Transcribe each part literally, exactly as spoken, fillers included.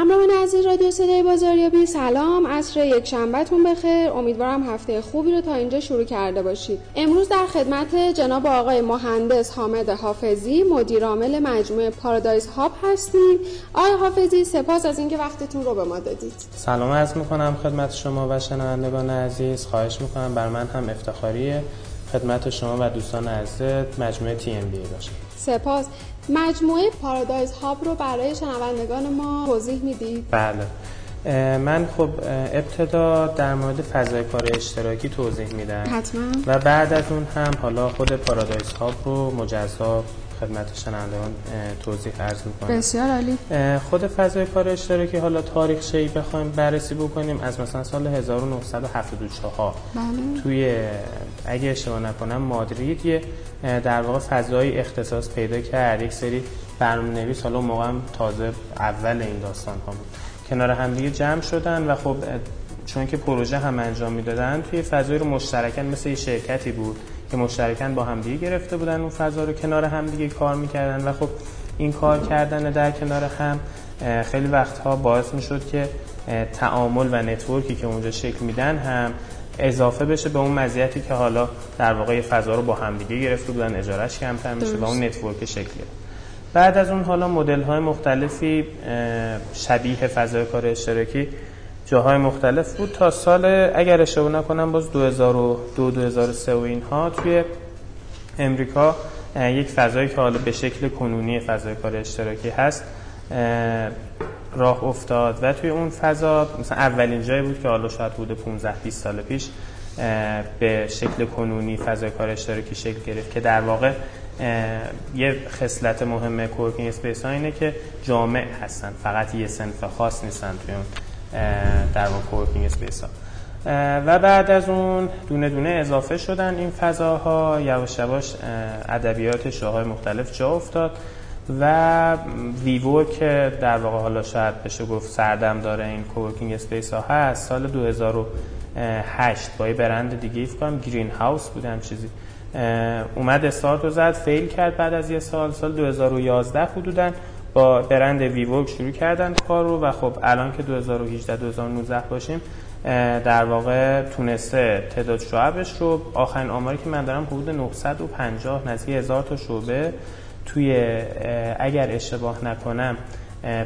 همراهان عزیز رادیو صدای بازاریابی، سلام. عصر یک شنبهتون بخیر. امیدوارم هفته خوبی رو تا اینجا شروع کرده باشید. امروز در خدمت جناب آقای مهندس حامد حافظی، مدیر عامل مجموعه پارادایس هاب هستیم. آقای حافظی، سپاس از اینکه وقتتون رو به ما دادید. سلام عرض می‌کنم خدمت شما و شنوندگان عزیز. خواهش می‌کنم، بر من هم افتخاریه خدمت شما و دوستان عزیز مجموعه تی ام بی باشه. سپاس. مجموعه پارادایس هاب رو برای شنوندگان ما توضیح میدید؟ بله. من خب ابتدا در مورد فضای کار اشتراکی توضیح میدم. حتما. و بعد از اون هم حالا خود پارادایس هاب رو مجزا خدمت شنوندگان توضیح عرض میکنم. بسیار عالی. خود فضای کار اشتراکی، حالا تاریخچه‌ای بخوایم بررسی بکنیم، از مثلا سال هزار و نهصد و هفتاد و چهار بله. توی اگه اشتباه نکنم مادرید یه در واقع فضای اختصاص پیدا کرد. یک سری برنامه‌نویس، حالا موقع هم تازه اول این داستان ها بود، کنار هم دیگه جمع شدن و خب چون که پروژه هم انجام میدادن توی فضایی رو مشترکاً، مثل یه شرکتی بود که مشترکاً با هم دیگه گرفته بودن اون فضا رو، کنار هم دیگه کار میکردن و خب این کار کردن در کنار هم خیلی وقتها باعث میشد که تعامل و نتورکی که اونجا شکل میدن هم اضافه بشه به اون مزیتی که حالا در واقع فضا رو با هم دیگه گرفته بودن، اجارهش کمتر میشه و اون نتورک شکلی. بعد از اون حالا مدل‌های مختلفی شبیه فضای کار اشتراکی جاهای مختلف بود تا سال، اگر اشتباه نکنم، باز دو هزار و دو دو هزار و سه و اینها توی امریکا یک فضایی که حالا به شکل کنونی فضای کار اشتراکی هست راه افتاد و توی اون فضا مثلا اولین جایی بود که حالا شاید بوده پانزده بیست سال پیش به شکل کنونی فضای کار اشتراکی شکل گرفت که در واقع یه خصلت مهم کورکینگ اسپیس ها اینه که جامع هستن، فقط یه صنف خاص نیستن توی اون در واقع کورکینگ اسپیس ها. و بعد از اون دونه دونه اضافه شدن این فضاها، یواش یواش ادبیات شاخه‌های مختلف جا افتاد و ویوو که در واقع حالا شاید بشه گفت سردم داره این کوورکینگ اسپیس ها هست، سال دو هزار و هشت با یه برند دیگه فکر کنم گرین هاوس بودم چیزی اومد استارت رو زد، فیل کرد. بعد از یه سال، سال دو هزار و یازده حدوداً با برند ویوو شروع کردن کار رو و خب الان که دو هزار و هجده دو هزار و نوزده باشیم در واقع تونسته تعداد شعبش رو، آخرین آماری که من دارم حدود نهصد و پنجاه نزدیک هزار تا شعبه توی اگر اشتباه نکنم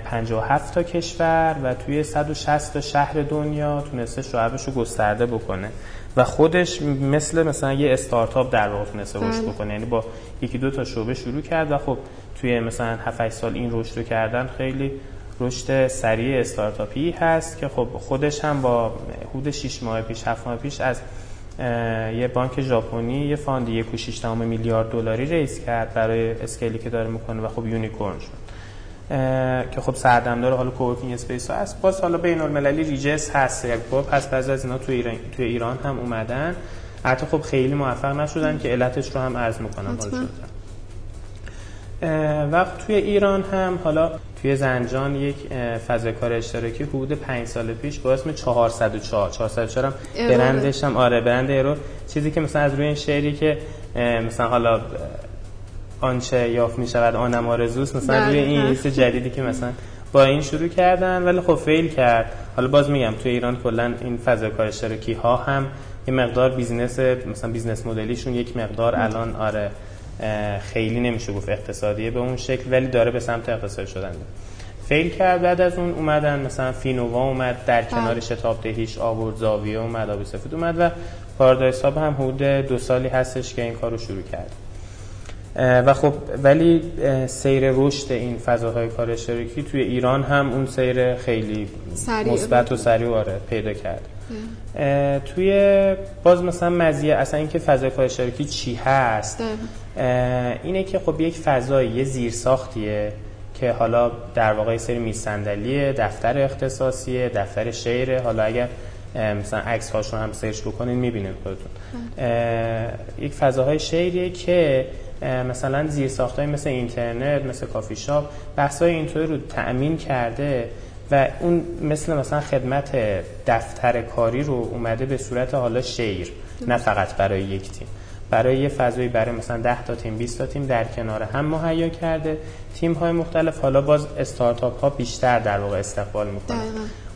پنجاه و هفت تا کشور و توی صد و شصت تا شهر دنیا تونسته شعبش رو گسترده بکنه و خودش مثل مثلا یه استارتاپ در واقع تونسته رشد بکنه، یعنی با یکی دو تا شعبه شروع کرد و خب توی مثلا هفت هشت سال این رشد رو کردن. خیلی رشد سریع استارتاپی هست که خب خودش هم با حدود شش ماه پیش هفت ماه پیش از یه بانک ژاپنی یه فاند یک و شش دهم میلیارد دلاری ریز کرد برای اسکیلی که داره میکنه و خب یونیکورن شد که خب سردمدار حالا کوورکینگ اسپیس ها هست. باز حالا بین المللی ریجس هست، یک بار پس بعضی از اینا توی ایران توی ایران هم اومدن، حتی خب خیلی موفق نشدن که علتش رو هم عرض میکنم حالا شدن. وقت توی ایران هم حالا توی زنجان یک فضای کار اشتراکی حدود پنج سال پیش با اسم چهارصد و چهار چهارصد و چهار هم برندش هم آره برند ایرور، چیزی که مثلا از روی این شعری که مثلا حالا آنچه یافت می شود آنم آرزوست، مثلا روی این لیست جدیدی که مثلا با این شروع کردن ولی خب فیل کرد. حالا باز میگم توی ایران کلا این فضای کار اشتراکی ها هم یه مقدار بیزنس، مثلا بیزنس مدلیشون یک مقدار الان آره خیلی نمیشه گفت اقتصادیه به اون شکل، ولی داره به سمت اقتصادی شدن فیل کرد. بعد از اون اومدن مثلا فینووا اومد در کنار شتابدهیش آورد، زاویه اومد، آبی سفید اومد و پارادایس هاب هم حدود دو سالی هستش که این کارو شروع کرد و خب ولی سیر رشد این فضاهای کار اشتراکی توی ایران هم اون سیر خیلی مثبت و سریع آره پیدا کرد. توی باز مثلا مزیه اصلا اینکه فضای کار اشتراکی چی هست اینه که خب یک فضای یه زیرساختیه که حالا در واقع سری میز صندلیه، دفتر اختصاصیه، دفتر شعره، حالا اگر مثلا عکس هاشون هم سرچ بکنین میبینین خودتون. یک فضاهای شعریه که مثلا زیرساختای مثل اینترنت، مثل کافی شاپ، بحثای اینطوری رو تأمین کرده و اون مثل مثلا خدمت دفتر کاری رو اومده به صورت حالا شعر، نه فقط برای یک تیم برای یه فضایی برای مثلا ده تا تیم بیست تا تیم در کنار هم مهیا کرده. تیم‌های مختلف، حالا باز استارتاپ‌ها بیشتر در واقع استقبال می‌کنن.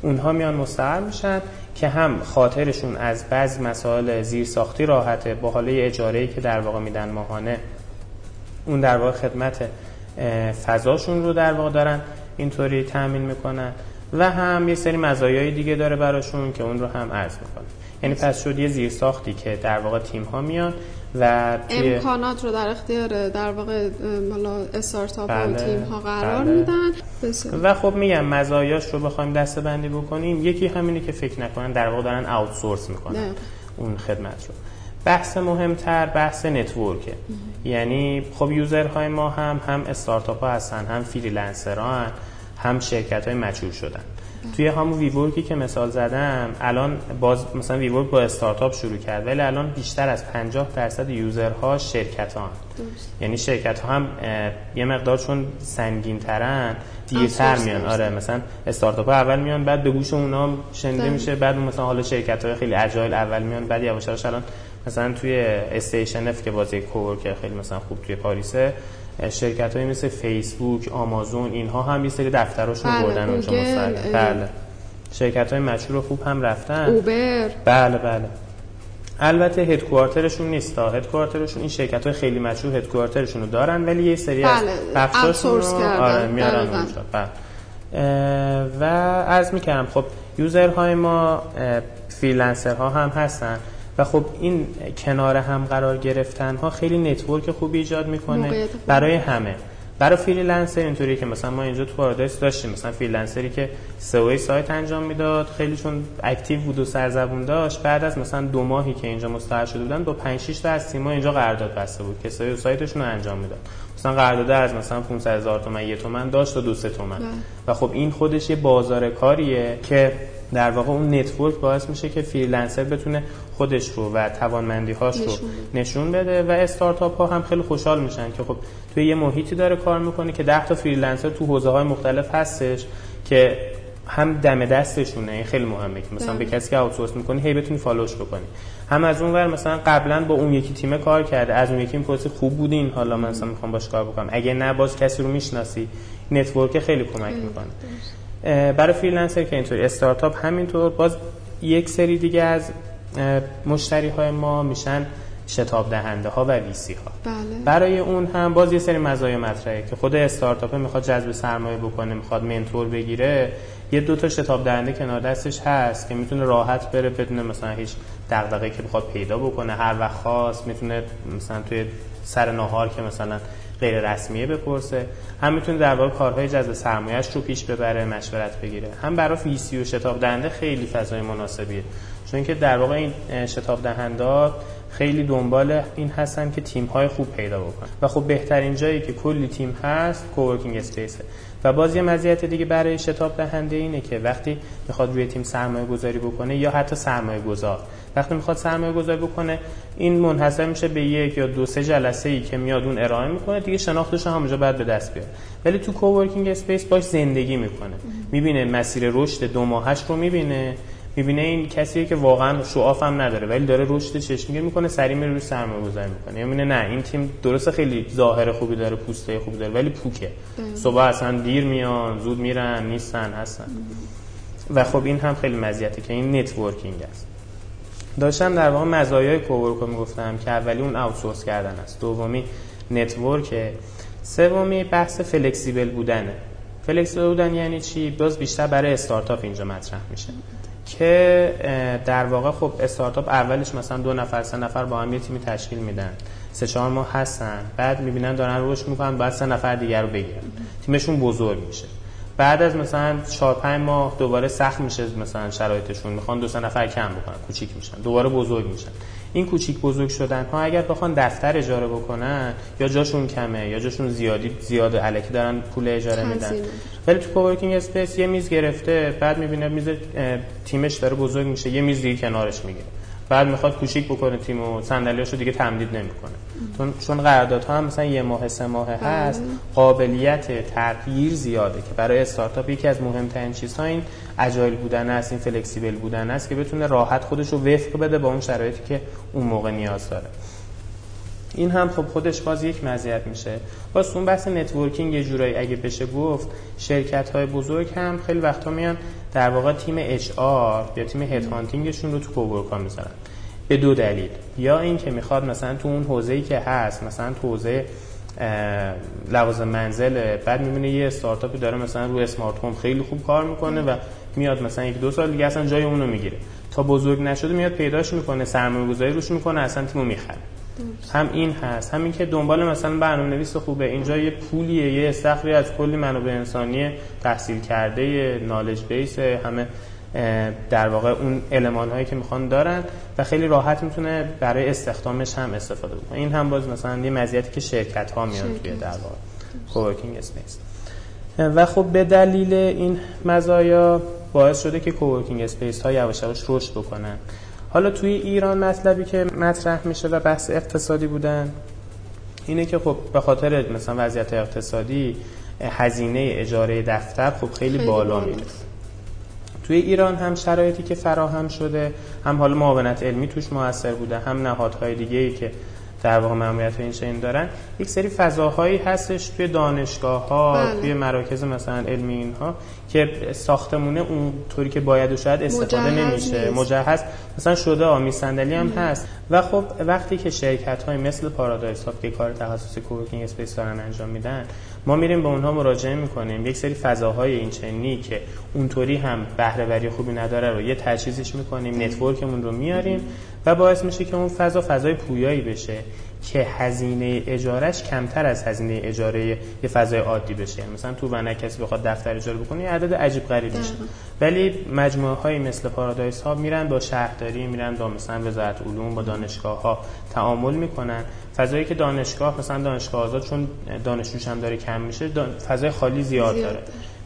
اونها میان مستقر میشن که هم خاطرشون از بعض مسائل زیرساختی راحته، با حاله اجاره‌ای که در واقع میدن ماهانه اون در واقع خدمت فضاشون رو در واقع دارن اینطوری تامین میکنن، و هم یه سری مزایای دیگه داره براشون که اون رو هم عرض میکنن. یعنی پس شد یه زیرساختی که در واقع تیم ها میان و امکانات رو در اختیار در واقع استارتاپ و تیم ها قرار بله. میدن بسیار. و خب میگم مزایاش رو بخوایم دسته بندی بکنیم، یکی همینه که فکر نکنن در واقع دارن آوتسورس میکنن نه. اون خدمت رو. بحث مهمتر بحث نتورکه. یعنی خب یوزرهای ما هم هم استارتاپ ها هستن، هم فریلنسرها هستن، هم شرکت های مچور شدن. توی همون ویورکی که مثال زدم، الان باز مثلا ویورک با استارتاپ شروع کرد، ولی الان بیشتر از پنجاه درصد یوزرها شرکت ها هم. یعنی شرکت ها هم یه مقدار چون سنگین ترن دیرتر میان. آره مثلا استارتاپ ها اول میان، بعد به گوش اونا شنیده میشه، بعد مثلا حالا شرکت های خیلی اجایل اول میان، بعد یواش یواش الان مثلا توی استیشن اف که بازی کوورک خیلی مثلا خوب توی پاریسه، شرکت‌هایی مثل فیسبوک، آمازون، اینها هم یه سری دفتراشون بله، بردن اونجا مستقل. بله. شرکت‌های مشهور خوب هم رفتن. اوبر. بله بله. البته هدکوارترشون نیست، تا هدکوارترشون این شرکت‌های خیلی مشهور هدکوارترشون رو دارن، ولی یه سری بله. از بخشاشون رو آره میارن بله. اونجا. بله. و عرض می‌کردم خب یوزرهای ما فریلنسرها هم هستن. و خب این کنار هم قرار گرفتن ها خیلی نتورک خوبی ایجاد میکنه برای همه. برای فریلنسر اینطوری که مثلا ما اینجا تو پارادایس داشتیم مثلا فریلنسری که سئو سایت انجام میداد، خیلی چون اکتیو بود و سرزبون داشت، بعد از مثلا دو ماهی که اینجا مستقر شده بودن با پنج شش تا از تیم‌ها اینجا قرارداد بسته بود که سئو سایتشون رو انجام میداد. مثلا قرارداد از مثلا پانصد هزار تومان یک تومان داشت تا دو سه تومان. و خب این خودش یه بازار کاریه که در واقع اون نتورک باعث میشه که فریلنسر بتونه خودش رو و توانمندی‌هاش رو نشون بده، و استارتاپ‌ها هم خیلی خوشحال میشن که خب توی یه محیطی داره کار میکنه که ده تا فریلنسر تو حوزه‌های مختلف هستش که هم دم دستشونه. این خیلی مهمه که مثلا به کسی که آوتسورس می‌کنی هی بتونی فالوش بکنی، هم از اون ور مثلا قبلا با اون یکی تیم کار کرده، از اون یکی این پروسه خوب بودین، حالا من مثلا می‌خوام باش کار بکنم، اگه نه باز کسی رو می‌شناسی. نتورک خیلی کمک می‌کنه برای فریلنسر که اینطور. استارتاپ همینطور. باز یک سری دیگه از مشتری‌های ما میشن شتاب دهنده ها و ویسی ها. بله. برای اون هم باز یه سری مزایا مطرحه که خود استارتاپ میخواد جذب سرمایه بکنه، میخواد منتور بگیره، یه دو تا شتاب دهنده کنار دستش هست که میتونه راحت بره بدون مثلا هیچ دغدغه‌ای که بخواد پیدا بکنه. هر وقت خواست میتونه مثلا توی سر ناهار که مثلا غیر رسمیه بپرسه، هم میتونه در واقع کارهای جذب سرمایه‌اش رو پیش ببره، مشورت بگیره. هم برای ویسی و شتاب دهنده خیلی فضای مناسبیه، چون که در واقع این شتاب دهنده‌ها خیلی دنبال این هستن که تیم‌های خوب پیدا بکنن، و خب بهترین جایی که کلی تیم هست کوورکینگ اسپیسه. و باز یه مزیت دیگه برای شتاب دهنده اینه که وقتی میخواد روی تیم سرمایه گذاری بکنه، یا حتی سرمایه گذار وقتی میخواد سرمایه گذاری بکنه، این منحصر میشه به یک یا دو سه جلسه ای که میاد اون ارائه میکنه، دیگه شناختش همونجا بعد به دست بیاره. ولی تو کوورکینگ اسپیس باش زندگی میکنه، میبینه مسیر رشد دو ماهش رو، میبینه میبینه این کسیه که واقعا شعاف هم نداره ولی داره رشد چشمگیر میکنه، سریع میره روی سرمایه‌گذاری میکنه. یعنی نه این تیم درسته خیلی ظاهر خوبی داره، پوسته خوبی داره، ولی پوکه. صبح اصلا دیر میان، زود میرن، نیستن، هستن. و خب این هم خیلی مزیته که این نتورکینگ است. داشتم در واقع مزایای کوورک رو میگفتم که اولی اون آوتسورس کردن است، دومی نتورکه، سومی بحث فلکسیبل بودنه. فلکسیبل بودن یعنی چی؟ باز بیشتر برای استارتاپ اینجا مطرح میشه که در واقع خب استارتاپ اولش مثلا دو نفر سه نفر با هم یه تیمی تشکیل میدن، سه چهار ماه هستن، بعد میبینن دارن رشد میکنن، بعد سه نفر دیگر رو بگیرن، تیمشون بزرگ میشه. بعد از مثلا چهار پنج ماه دوباره سخت میشه، مثلا شرایطشون، میخوان دو سه نفر کم بکنن، کوچیک میشن، دوباره بزرگ میشن. این کوچیک بزرگ شدن ها اگر بخوان دفتر اجاره بکنن، یا جاشون کمه یا جاشون زیادی زیاد الکی دارن پول اجاره میدن. ولی تو کوورکینگ اسپیس یه میز گرفته، بعد میبینه میز تیمش داره بزرگ میشه، یه میز دیگه کنارش میگیره، بعد میخواد کوچیک بکنه تیمو، صندلیاشو دیگه تمدید نمیکنه. چون چون قراردادها هم مثلا یه ماه سه ماه هست، قابلیت تغییر زیاده که برای استارتاپ یکی از مهمترین چیزها این اجایل بودن است، این فلکسیبل بودن است که بتونه راحت خودش رو وفق بده با اون شرایطی که اون موقع نیاز داره. این هم خب خودش باز یک مزیت میشه. باز اون بحث نتورکینگ یه جورایی اگه بشه گفت شرکت‌های بزرگ هم خیلی وقتا میان در واقع تیم اچ آر یا تیم هد هانتینگشون رو تو کوورکا میذارن به دو دلیل، یا این که میخواد مثلا تو اون حوزه‌ای که هست، مثلا تو حوزه لوازم منزل، بعد میبینه یه استارتاپی داره مثلا روی اسمارت هوم خیلی خوب کار میکنه و میاد مثلا یک دو سال دیگه اصلا جای اون رو میگیره، تا بزرگ نشده میاد پیداش میکنه، سرمایه‌گذاری روش میکنه، اصلا تیمو میخره. هم این هست، همین که دنبال مثلا برنامه‌نویس خوبه، اینجا یه پولیه، یه استخری از کلی منابع انسانی تحصیل کرده، نالج بیس، همه در واقع اون المان‌هایی که میخوان دارن و خیلی راحت میتونه برای استخدامش هم استفاده بکنه. این هم باز مثلا یه مزیتی که شرکت‌ها میان توی در واقع کوورکینگ اسپیس. و خب به دلیل این مزایا باعث شده که کوورکینگ اسپیس‌ها یواش یواش رشد بکنن. حالا توی ایران مطلبی که مطرح میشه و بحث اقتصادی بودن اینه که خب به خاطر مثلا وضعیت اقتصادی هزینه اجاره دفتر خب خیلی بالا میره. توی ایران هم شرایطی که فراهم شده، هم حالا معاونت علمی توش موثر بوده، هم نهادهای دیگه‌ای که در واقع ماموریت این چنین دارن، یک سری فضاهایی هستش توی دانشگاه‌ها، بله. توی مراکز مثلا علمی اینها که ساختمونه اونطوری که باید و شاید استفاده نمیشه، مجهز مثلا شده، آمی صندلی هم مم. هست. و خب وقتی که شرکت‌های مثل پارادایس هاب که کار تخصصی کوورکینگ اسپیس دارن انجام میدن، ما میریم به اونها مراجعه میکنیم، یک سری فضاهای این چنینی که اونطوری هم بهره‌وری خوبی نداره رو یه تجهیزش میکنیم، نتورکمون رو میاریم و باعث میشه که اون فضا فضای پویایی بشه که هزینه اجارش کمتر از هزینه اجاره یه فضای عادی بشه. مثلا تو ونک کسی بخواد دفتر اجاره بکنه یه عدد عجیب غریب میشه، ولی مجموعه‌های مثل پارادایس ها میرن با شهرداری، میرن با مثلا وزارت علوم، با دانشگاه‌ها تعامل میکنن. فضایی که دانشگاه مثلا دانشگاه آزاد چون دانشجوش هم داره کم میشه، فضای خالی زیاد داره،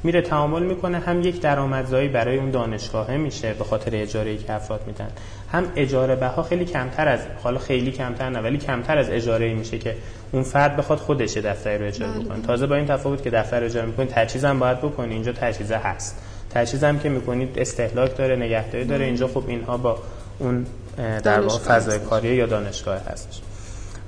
میره تعامل میکنه، هم یک درآمدزایی برای اون دانشگاهه میشه به خاطر اجاره‌ای که افراد میدن، هم اجاره بها خیلی کمتر از حالا خیلی کمتر نه ولی کمتر از اجاره‌ای میشه که اون فرد بخواد خودش دفتری رو اجاره بکنه. تازه با این تفاوت که دفتر اجاره میکنید تجهیز هم باید بکنید، اینجا تجهیزه هست، تجهیز هم که میکنید استهلاک داره، نگهداری داره، اینجا خب اینها با اون در واقع فضای کاری یا دانشگاه هستش.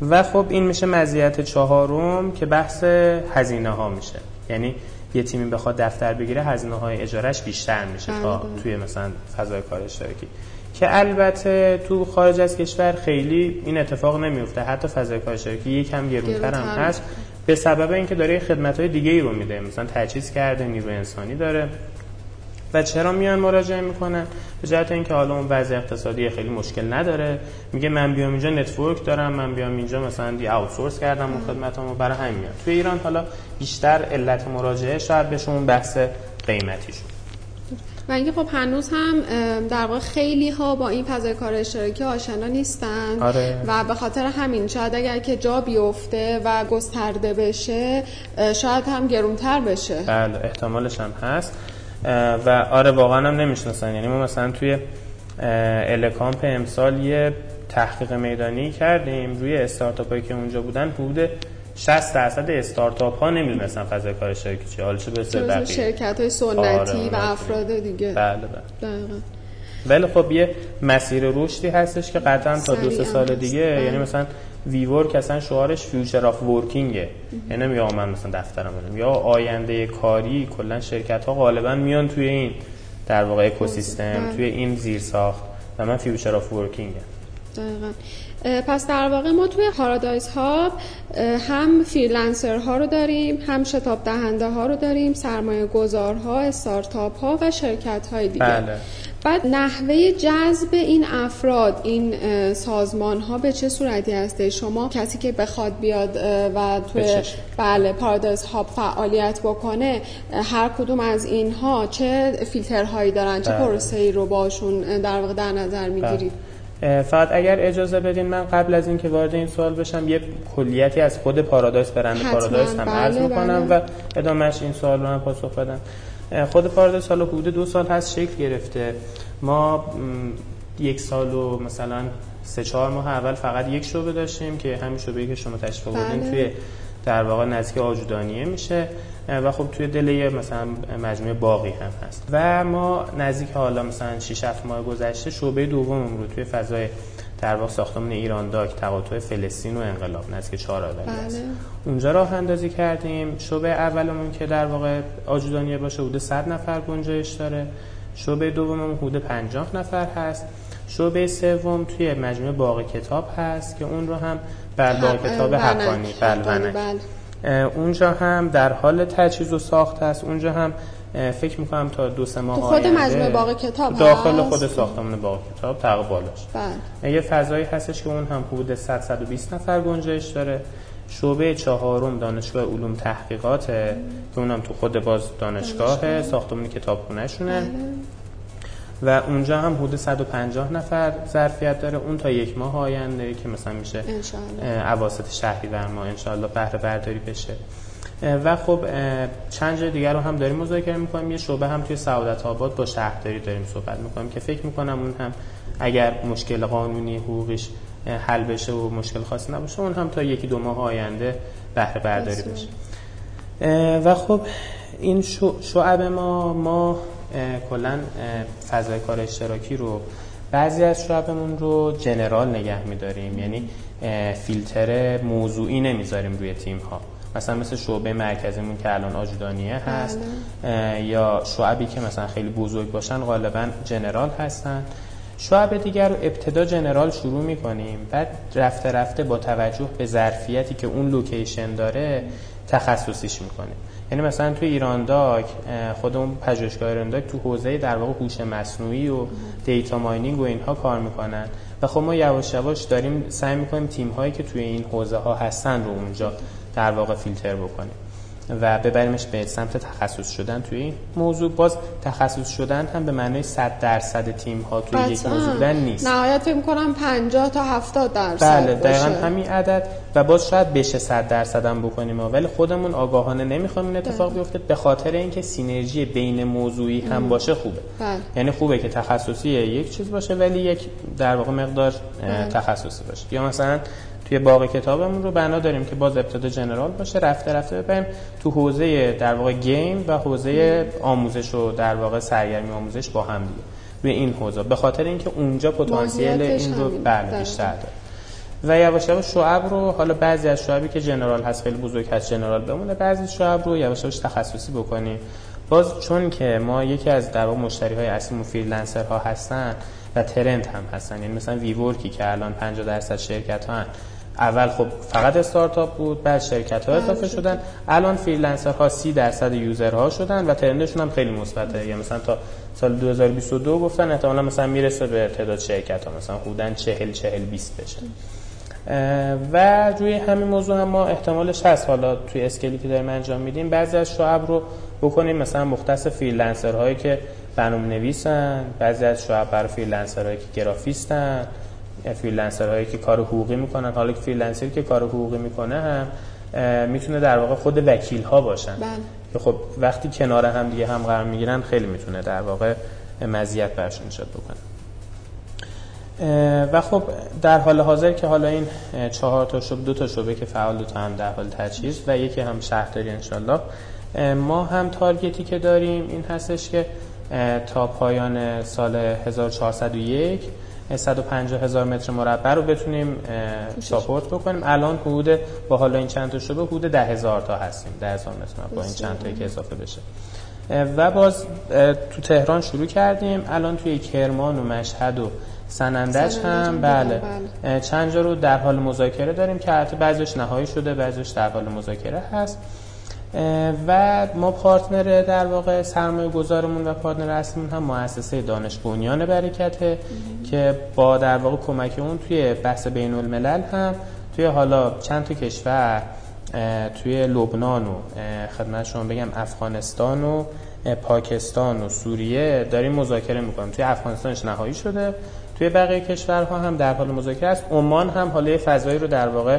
و خب این میشه مزیت چهارم که بحث هزینه ها میشه، یعنی یه تیمی بخواد دفتر بگیره هزینه‌های اجارهش بیشتر میشه تا توی مثلا فضای کار اشتراکی، که البته تو خارج از کشور خیلی این اتفاق نمیفته، حتی فضای کار اشتراکی یکم گرونتر هم هست به سبب اینکه داره خدماتای دیگه‌ای رو میده، مثلا تجهیز کرده، نیروی انسانی داره. و چرا میان مراجعه میکنن؟ به جهت اینکه حالا اون وضع اقتصادی خیلی مشکل نداره، میگه من بیام اینجا نتورک دارم، من بیام اینجا مثلا دی آوتسورس کردم اون خدماتمو، برای همین میام. توی ایران حالا بیشتر علت مراجعه شاید بشه اون بحث قیمتی شد. و اینکه خب هنوز هم در واقع خیلی ها با این فضای کار اشتراکی آشنا نیستن. آره. و به خاطر همین شاید اگر که جا بیفته و گسترده بشه شاید هم گرانتر بشه. بله احتمالش هم هست. و آره واقعا هم نمیشناسن، یعنی ما مثلا توی الکامپ امسال یه تحقیق میدانی کردیم روی استارتاپ هایی که اونجا بودن، حدود شصت درصد استارتاپ ها نمیدونستن فضای کار اشتراکی چیه، حالا چه برسه بقیه شرکت های سنتی. آره و افراد دیگه. بله بله دقیقاً. ولی خب یه مسیر رشدی هستش که قطعا تا دو سه سال دیگه بله. یعنی مثلا وی ورک اصلا شعارش فیوچر آف ورکینگه، یعنی میگم من مثلا دفترم بدم یا آینده کاری، کلا شرکت ها غالبا میان توی این در واقع اکوسیستم، توی این زیرساخت و من فیوچر آف ورکینگه. دقیقاً. پس در واقع ما توی پارادایس هاب هم فریلنسر ها رو داریم، هم شتاب دهنده ها رو داریم، سرمایه گذارها، استارتاپ ها و شرکت های دیگه. بله. بعد نحوه جذب این افراد، این سازمان ها به چه صورتی هسته؟ شما کسی که بخواد بیاد و توی بله پارادایس هاب فعالیت بکنه، هر کدوم از اینها چه فیلترهایی دارن؟ چه بله. پروسه‌ای رو باشون در واقع در نظر میگیرید؟ بله. فقط اگر اجازه بدین من قبل از این که وارد این سوال بشم یه کلیتی از خود پارادایس، برند پارادایس هم عرض میکنم و ادامهش این سوال رو هم پاسخ بدم. خود پارادایس حالا حدود دو سال هست شکل گرفته. ما یک سال و مثلا سه چهار ماه اول فقط یک شعبه داشتیم که همین شعبه‌ای که شما تشریف آوردین توی در واقع نزدیک آجودانیه میشه و خب توی دلیه مثلا مجموعه باقی هم هست. و ما نزدیک حالا مثلا شش هفت ماه گذشته شعبه دوممون رو توی فضای در واقع ساختمون ایران داک تقاطع فلسطین و انقلاب نزدیک چهار آذر است. اونجا راه اندازی کردیم. شعبه اولمون که در واقع آجودانیه باشه حدود صد نفر گنجایش داره. شعبه دوممون حدود پنجاه نفر هست. شعبه سوم توی مجموعه باغ کتاب هست که اون رو هم بر باغ کتاب حقانی بلونک. اونجا هم در حال تجهیز و ساخت هست. اونجا هم فکر میکنم تا دو سه ماه آینده خود مجموعه باغ کتاب داخل هست. خود ساختمان باغ کتاب طبق بالاش بله یه فضایی هستش که اون هم حدود صد تا صد و بیست نفر گنجایش داره. شعبه چهارم دانشگاه علوم تحقیقات که اونم تو خود باز دانشگاه ساختمان کتابخونه شونه و اونجا هم حدود صد و پنجاه نفر ظرفیت داره. اون تا یک ماه آینده که مثلا میشه اواسط شهریور ما ان شاءالله بهره برداری بشه. و خب چند جای دیگر رو هم داریم مذاکره می‌کنیم. یه شعبه هم توی سعادت آباد با شهرداری داریم صحبت می‌کنیم که فکر می‌کنم اون هم اگر مشکل قانونی حقوقیش حل بشه و مشکل خاصی نباشه اون هم تا یکی دو ماه آینده بهره برداری بشه. و خب این شعب ما ما کلاً فضای کار اشتراکی رو بعضی از شعبمون رو جنرال نگه می‌داریم، یعنی فیلتر موضوعی نمیذاریم روی تیم‌ها. مثلا مثل شعبه مرکزیمون که الان آجودانیه هست یا شعبی که مثلا خیلی بزرگ باشن غالبا جنرال هستن. شعب دیگر رو ابتدا جنرال شروع میکنیم، بعد رفته رفته با توجه به ظرفیتی که اون لوکیشن داره تخصصیش میکنیم. یعنی مثلا تو ایرانداک خودمون پژوهشگاه ایرانداک تو حوزه در واقع هوش مصنوعی و دیتا ماینینگ و اینها کار میکنن و خب ما یواش یواش داریم سعی میکنیم تیم هایی که توی این حوزه ها هستن رو اونجا در واقع فیلتر بکنیم و ببریمش به سمت تخصص شدن توی این موضوع. باز تخصص شدن هم به معنای صد درصد تیم ها توی یک موضوع بودن نیست. نهایت فکر می‌کنم پنجاه تا هفتاد درصد. بله دقیقاً همین عدد و باز شاید بشه صد درصد هم بکنیم ولی خودمون آگاهانه نمی‌خوایم این اتفاق بیفته به خاطر اینکه سینرژی بین موضوعی هم باشه خوبه. بله. یعنی خوبه که تخصصی یک چیز باشه ولی یک در واقع مقدار بله. تخصصی باشه. یا مثلا توی باغ کتابمون رو بنا داریم که باز ابتدا جنرال باشه، رفته رفته ببریم تو حوزه در واقع گیم و حوزه آموزش و در واقع سرگرمی آموزش با هم دیگه روی این حوزه به خاطر اینکه اونجا پتانسیل این رو بله بیشتر داره. و یواش یواش شعب رو حالا بعضی از شعبی که جنرال هست خیلی بزرگ هست جنرال بمونه، بعضی شعب رو یواش یواش تخصصی بکنیم. باز چون که ما یکی از در واقع مشتری‌های اصلی مون فریلنسرها هستن و ترند هم هستن، یعنی مثلا ویورکی که الان پنجاه درصد شرکت‌ها اول خب فقط استارتاپ بود، بعد شرکت‌ها اضافه شدن، الان فریلنسرها سی درصد یوزرها شدن و ترندشون هم خیلی مثبته. یعنی مثلا تا سال دو هزار و بیست و دو گفتن احتمالاً مثلا میرسه به تعداد شرکت‌ها مثلا حدوداً چهل چهل بیست بشه. و روی همین موضوع هم ما احتمالش هست حالا توی اسکیلی که داریم انجام میدیم بعضی از شعب رو بکنیم مثلا مختص فریلنسرهایی که برنامه‌نویسن، بعضی از شعب برای فریلنسرهایی که گرافیستن، فریلنسرهایی که کار حقوقی میکنن. حالا که فریلنسری که کار حقوقی میکنه هم میتونه در واقع خود وکیل‌ها باشن بله. که خب وقتی کنار هم دیگه هم قرار میگیرن خیلی میتونه در واقع مزیت برشون ایجاد بکنه. و خب در حال حاضر که حالا این چهار تا شعبه، دو تا شعبه که فعال، دو تا هم در حال تجهیز و یکی هم شهرداری انشالله، ما هم تارگتی که داریم این هستش که تا پایان سال هزار و چهارصد و یک صد و پنجاه هزار متر مربع رو بتونیم ساپورت بکنیم. الان حدود با حالا این چند تا شعبه حدود ده هزار تا هستیم، ده هزار متر با این چند تایی که اضافه بشه. و باز تو تهران شروع کردیم، الان توی کرمان و مشهد و سنندج هم بله چند جا رو در حال مذاکره داریم که البته بعضیش نهایی شده، بعضیش در حال مذاکره هست. و ما پارتنر در واقع سرمایه گذارمون و پارتنر اصلیمون هم مؤسسه دانش بنیان برکته که با در واقع کمک اون توی بحث بین الملل هم توی حالا چند تا کشور توی لبنان و خدمت شما بگم افغانستان و پاکستان و سوریه داریم مذاکره میکنیم. توی افغانستانش نهایی شده، توی بقیه کشورها هم در حال مذاکره است. عمان هم حاله فضایی رو در واقع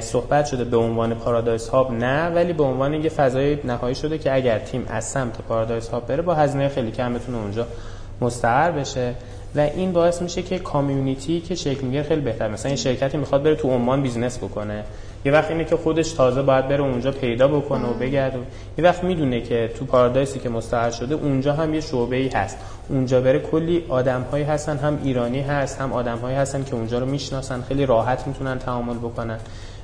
صحبت شده به عنوان پارادایس هاب نه، ولی به عنوان یه فضای نهایی شده که اگر تیم از سمت پارادایس هاب بره با هزینه خیلی کم بتونه اونجا مستقر بشه و این باعث میشه که کامیونیتی که شکل میگیره خیلی بهتر. مثلا این شرکتی میخواد بره تو عمان بیزنس بکنه یه وقت اینه که خودش تازه باید بره اونجا پیدا بکنه و بگرده. یه وقت میدونه که تو پارادایسی که مستقر شده اونجا هم یه شعبه‌ای هست، اونجا بره. کلی آدم‌هایی هستن، هم ایرانی هست، هم آدم‌هایی هستن که اونجا رو میشناسن، خیلی راحت میتونن تعامل بکنن.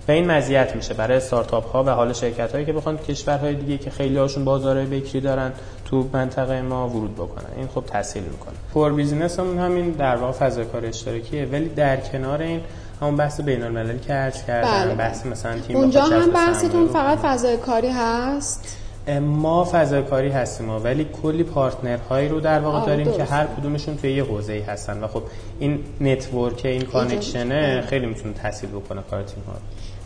و این مزیت میشه برای استارتاپ‌ها و حالا شرکت‌هایی که بخوان کشورهای دیگه که خیلی هاشون بازارهای بکری دارن تو منطقه ما ورود بکنن. این خب تسهیل میکنه. کور بیزینسمون همین در واقع فضای کار اشتراکیه، ولی در کنار این همون بحث بین‌المللی که عرض کردم، بله. بحث مثلا تیم اونجا هم بحثتون فقط فضای کاری هست؟ ما فضای کاری هستیم ولی کلی پارتنرهایی رو در واقع داریم دوست. که هر کدومشون توی یه حوزه‌ای هستن و خب این نتورک، این کانکشنه خیلی میتونه تسهیل بکنه کار تیم‌ها.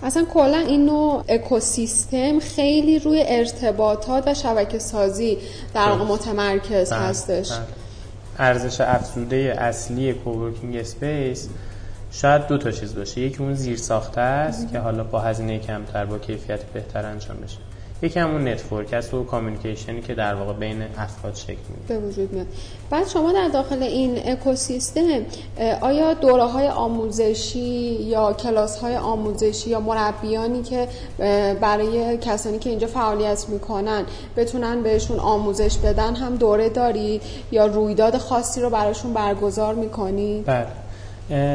اصلا کلا این نوع اکوسیستم خیلی روی ارتباطات و شبکه سازی در واقع متمرکز بره. هستش. ارزش افزوده اصلی کوورکینگ اسپیس شاید دو تا چیز باشه. یکی اون زیرساخته است که حالا با هزینه کمتر با کیفیت بهتر انجام بشه. یکی همون نتورک است و کامیونیکیشنی که در واقع بین افراد شکل میده به وجود میاد. بعد شما در داخل این اکوسیستم آیا دوره‌های آموزشی یا کلاس‌های آموزشی یا مربیانی که برای کسانی که اینجا فعالیت میکنن بتونن بهشون آموزش بدن هم دوره داری یا رویداد خاصی رو براشون برگزار میکنی؟ بله.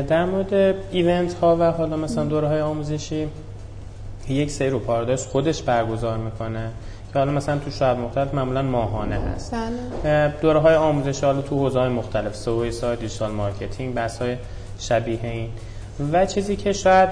در مورد ایونت ها و حالا مثلا دوره‌های آموزشی یک سری رو پارادایس خودش برگزار میکنه که حالا مثلا تو شهر مختلف معمولا ماهانه هست. دوره های آموزشی حالا تو حوزه های مختلف، سئو، سایت، دیجیتال مارکتینگ، بحث های شبیه این. و چیزی که شاید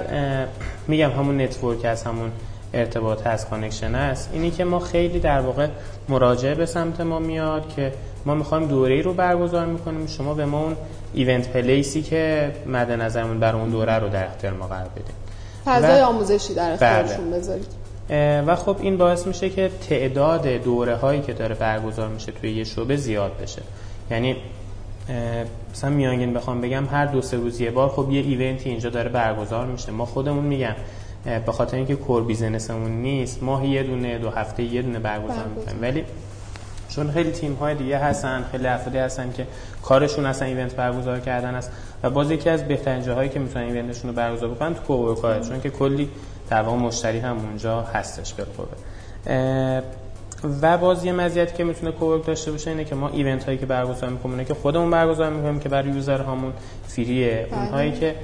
میگم همون نتورک هست، همون ارتباط هست، کانکشن هست، اینی که ما خیلی در واقع مراجعه به سمت ما میاد که ما میخوایم دوره‌ای رو برگزار میکنیم، شما به ما اون ایونت پلیسی که مد نظرمون برای اون دوره رو در اختیار ما قرار بدید. فضای آموزشی در اختیارشون بذارید. و خب این باعث میشه که تعداد دوره هایی که داره برگزار میشه توی یه شعبه زیاد بشه. یعنی مثلا میانگین بخوام بگم هر دو سه روز یه بار خب یه ایونتی اینجا داره برگزار میشه. ما خودمون میگم به خاطر اینکه کور بیزنسمون نیست، ماهی یه دونه، دو هفته یه دونه برگزار میکنیم، ولی چون خیلی تیم‌های دیگه هستن، خیلی افرادی هستن که کارشون اصلا ایونت برگزار کردن است و باز یکی از بهترین جاهایی که میتونن ایونتشون رو برگزار بکنن تو کوورکاره، چون که کلی در واقع مشتری هم اونجا هستش بالقوه. و باز یه مزیتی که میتونه کوورک داشته باشه اینه که ما ایونت هایی که برگزار می‌کنیم که خودمون برگزار می‌کنیم که برای یوزرهامون فریه، اونهایی که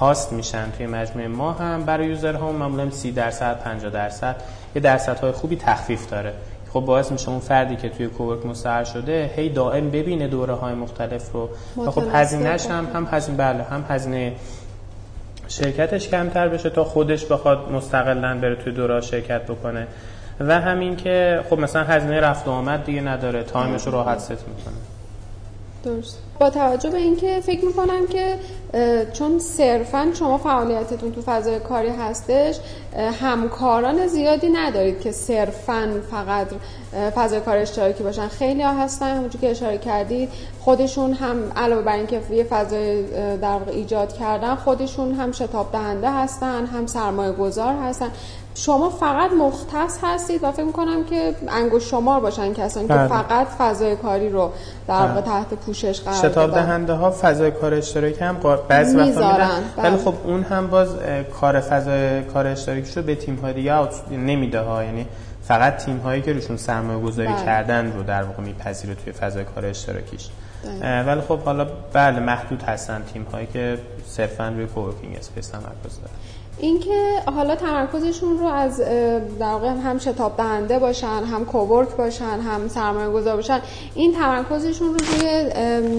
هاست میشن توی مجموعه ما هم برای یوزرهامون معمولا سی درصد پنجاه درصد یه درصدهای خوبی تخفیف داره. خب باعث میشه اون فردی که توی کوورک مستقر شده هی دائم ببینه دوره‌های مختلف رو و خب هزینه‌اش هم هم هزینه بله هم هزینه شرکتش کمتر بشه تا خودش بخواد مستقلاً بره توی دوره‌ها شرکت بکنه و همین که خب مثلا هزینه رفت و آمد دیگه نداره، تایمش رو راحت ست میکنه. درست. با توجه به اینکه فکر میکنم که چون صرفاً شما فعالیتتون تو فضای کاری هستش، همکاران زیادی ندارید که صرفاً فقط فضای کار اشتراکی باشن. خیلی ها هستن همونجور که اشاره کردید خودشون هم علاوه بر اینکه یه فضای در واقع ایجاد کردن، خودشون هم شتاب دهنده هستن، هم سرمایه گذار هستن. شما فقط مختص هستید و فکر می‌کنم که انگشت شمار باشن کسانی که فقط فضای کاری رو در واقع تحت پوشش قرار دادن. شتاب دهنده ها فضای کار اشتراکی هم بعضی وقتا میدن، ولی خب اون هم باز کار فضای کار اشتراکی رو به تیم های دیگه نمیده ها، یعنی فقط تیم هایی که روشون سرمایه گذاری کردن رو در واقع میپذیره توی فضای کار اشتراکیش. ولی خب حالا بله محدود هستن تیم هایی که صرفاً روی کوورکینگ اسپیس تمرکز دارن. اینکه حالا تمرکزشون رو از در واقع هم شتاب دهنده باشن، هم کوورک باشن، هم سرمایه گذار باشن، این تمرکزشون رو روی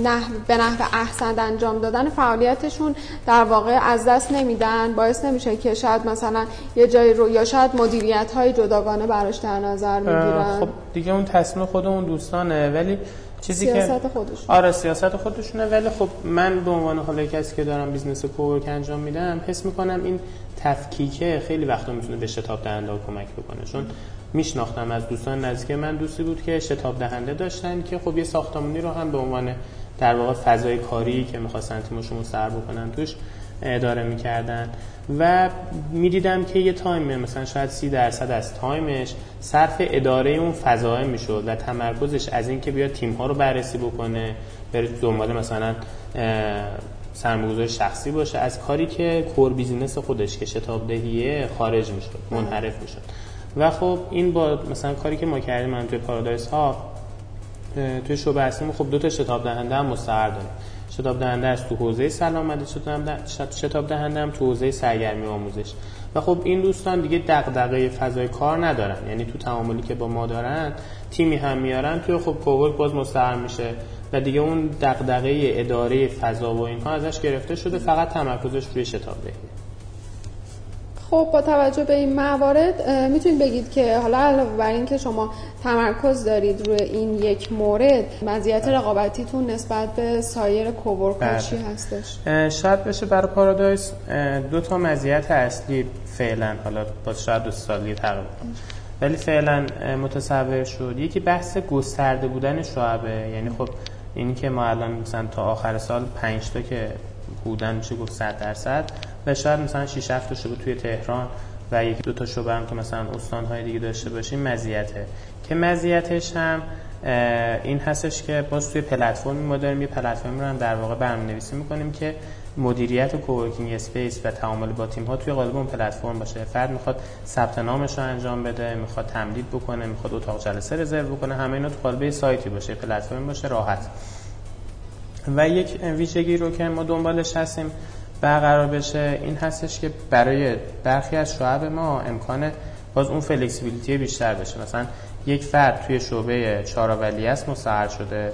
نحو به نحو احسن انجام دادن فعالیتشون در واقع از دست نمیدن، باعث نمیشه که شاید مثلا یه جای رو یا شاید مدیریت‌های جداگانه براش در نظر میگیرن. خب دیگه اون تصمیم خود اون دوستانه، ولی چیزی سیاست که خودشون. آره سیاست خودشونه، ولی خب من به عنوان حالا کسی که دارم بیزنس کوورک انجام میدم حس میکنم این تفکیکه خیلی وقتا میتونه به شتاب دهنده ها کمک بکنه. چون میشناختم از دوستان نزدیک من دوستی بود که شتاب دهنده داشتن که خب یه ساختمونی رو هم به عنوان در واقع فضای کاری که میخواستن تیمشون مستقر بکنن توش اداره میکردن و میدیدم که یه تایم مثلا شاید سی درصد از تایمش صرف اداره اون فضا میشد و تمرکزش از این که بیاد تیم‌ها رو بررسی بکنه، بره دنبال مثلا سرمایه‌گذار شخصی باشه، از کاری که کور بیزینس خودش که شتاب دهیه خارج میشد، منحرف میشد. و خب این با مثلا کاری که ما کردیم، من توی پارادایس هاب توی شعبه اصلیم خب دو تا شتاب دهنده هم مستقر داریم. شتاب دهنده است تو حوزه سلامتی، شتاب دهنده هم تو حوزه سرگرمی و آموزش. و خب این دوستان دیگه دغدغه فضای کار ندارن، یعنی تو تعاملی که با ما دارن تیمی هم میارن توی خب کوورک باز مستقر میشه و دیگه اون دغدغه اداره فضا و اینها ازش گرفته شده، فقط تمرکزش روی شتاب دهنده. خب با توجه به این موارد میتونید بگید که حالا علاوه بر این که شما تمرکز دارید روی این یک مورد، مزیت رقابتیتون نسبت به سایر کوورکر چی هستش؟ شاید بشه برای پارادایس دو تا مزیت اصلی فعلا، حالا با شاید دو سالی تقریبا، ولی فعلا متصور شد. یکی بحث گسترده بودن شعبه، یعنی خب این که ما الان مثلا تا آخر سال پنج تا که بودن میشه گفت صد درصد و شاید مثلا شش هفت تا شعبه توی تهران و یک دو تا شعبه هم که مثلا استان‌های دیگه داشته باشیم، مزیته. که مزیتش هم این هستش که باز توی پلتفرم ما داریم، یه پلتفرم رو هم در واقع برنامه‌نویسی می‌کنیم که مدیریت کوورکینگ اسپیس و تعامل با تیم‌ها توی قالب اون پلتفرم باشه. فرد می‌خواد ثبت نامش رو انجام بده، می‌خواد تمدید بکنه، می‌خواد اتاق جلسه رزرو بکنه، همه اینا تو قالب سایتی باشه، پلتفرم باشه، راحت. و یک ویژگی رو که ما دنبالش هستیم برقرار بشه این هستش که برای برخی از شعب ما امکان باز اون فلکسیبیلیتی بیشتر بشه. مثلا یک فرد توی شعبه چاراولی است مستقر شده،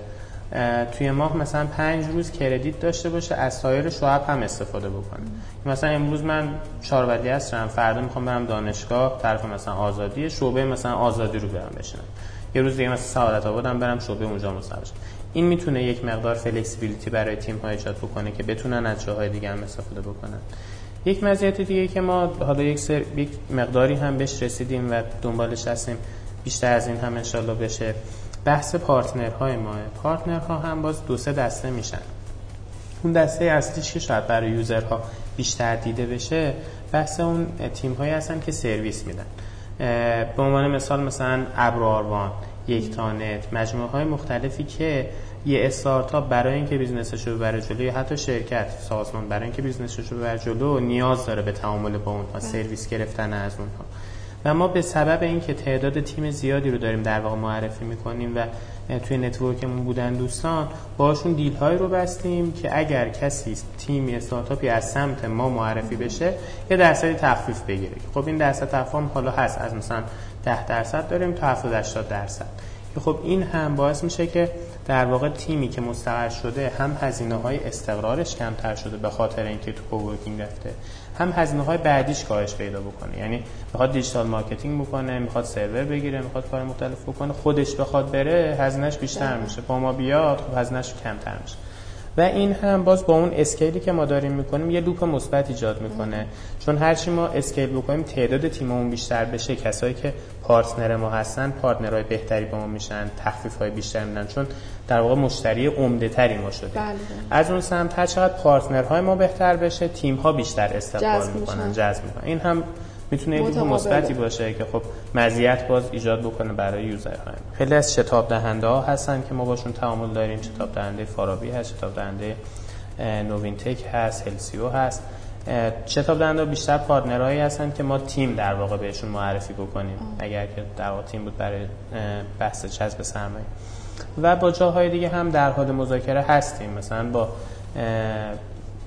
توی ماه مثلا پنج روز کردیت داشته باشه، از سایر شعب هم استفاده بکنه. مثلا امروز من چاراولی هستم، فردا میخوام برم دانشگاه طرف مثلا آزادی، شعبه مثلا آزادی رو برم بشینم، یه روز دیگه مثلا سعادت آبادم برم شعبه اونجا مستقر شم. این میتونه یک مقدار فلکسیبیلیتی برای تیم‌ها ایجاد بکنه که بتونن از جاهای دیگه هم استفاده بکنن. یک مزیت دیگه که ما حالا یک سر یک مقداری هم بهش رسیدیم و دنبالش هستیم، بیشتر از این هم انشالله بشه، بحث پارتنرهای ما. پارتنرها هم باز دو سه دسته میشن. اون دسته اصلیش که شاید برای یوزرها بیشتر دیده بشه، بحث اون تیم‌هایی هستن که سرویس میدن. به عنوان مثال مثلا ابراروان، یکتانت، مجموعه‌های مختلفی که یه استارتاپ برای اینکه بیزنسش رو ببره جلو یا حتی شرکت سازمان برای اینکه بیزنسش رو ببره جلو نیاز داره به تعامل با اونها، سرویس گرفتن از اونها. و ما به سبب اینکه تعداد تیم زیادی رو داریم در واقع معرفی می‌کنیم و توی نتورکمون بودن دوستان، باهاشون دیل‌هایی رو بستیم که اگر کسی تیمی استارتاپی از سمت ما معرفی بشه یه درصدی تخفیف بگیره. خب این درصد تفاهم حالا هست، از مثلا ده درصد داریم تا هفتاد هشتاد درصد. خب این هم باعث میشه که در واقع تیمی که مستقر شده هم هزینه‌های استقرارش کمتر شده به خاطر اینکه تو کوورکینگ رفته، هم هزینه‌های بعدیش کاهش پیدا بکنه. یعنی میخواد دیجیتال مارکتینگ بکنه، میخواد سرور بگیره، میخواد کار مختلف بکنه، خودش بخواد بره هزینه‌اش بیشتر میشه، با ما بیاد خب هزینه‌اش کمتر میشه. و این هم باز با اون اسکیلی که ما داریم میکنیم یه لوپ مثبت ایجاد میکنه، چون هرچی ما اسکیل بکنیم تعداد تیممون بیشتر بشه، کسایی که پارتنر ما هستن پارتنرهای بهتری با ما میشن، تخفیف‌های بیشتر میدن، چون در واقع مشتری عمده تری ما شده. بله. از اون سمت هر چقدر پارتنرهای ما بهتر بشه تیم‌ها بیشتر استقبال میکنن، جذب میکنن. این هم میتونه یه مثبتی باشه که خب مزیت باز ایجاد بکنه برای یوزرها. خیلی از شتاب دهنده ها هستن که ما باشون تعامل داریم، شتاب دهنده فارابی هست، شتاب دهنده نوین تک هست، هلسیو هست. شتاب دهنده بیشتر پارتنرهایی هستن که ما تیم در واقع بهشون معرفی بکنیم، اگر که در واقع تیم بود برای بحث جذب سرمایه. و با جاهای دیگه هم در حال مذاکره هستیم، مثلا با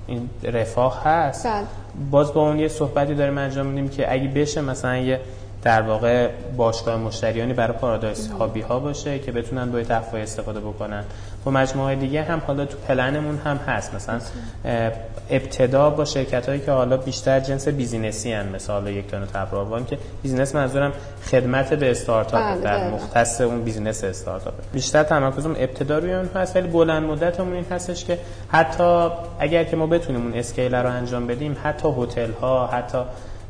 این رفاه هست. بل. باز با اون یه صحبتی داریم انجام میدیم که اگه بشه مثلا یه در واقع باشگاه مشتریانی برای پارادایس هابی ها باشه که بتونن با تفاوی استفاده بکنن. با مجموعه دیگه هم حالا تو پلنمون هم هست، مثلا ابتدا با شرکت هایی که حالا بیشتر جنس بیزینسی ان، مثلا یک دونه تبراروان که بیزینس منظورم خدمت به استارتاپ در مختص اون بیزینس استارتاپ، بیشتر تمرکزم ابتدا روی اون هست. ولی بلند مدتمون این هستش که حتی اگر که ما بتونیم اون اسکیل رو انجام بدیم، حتی هتل ها، حتی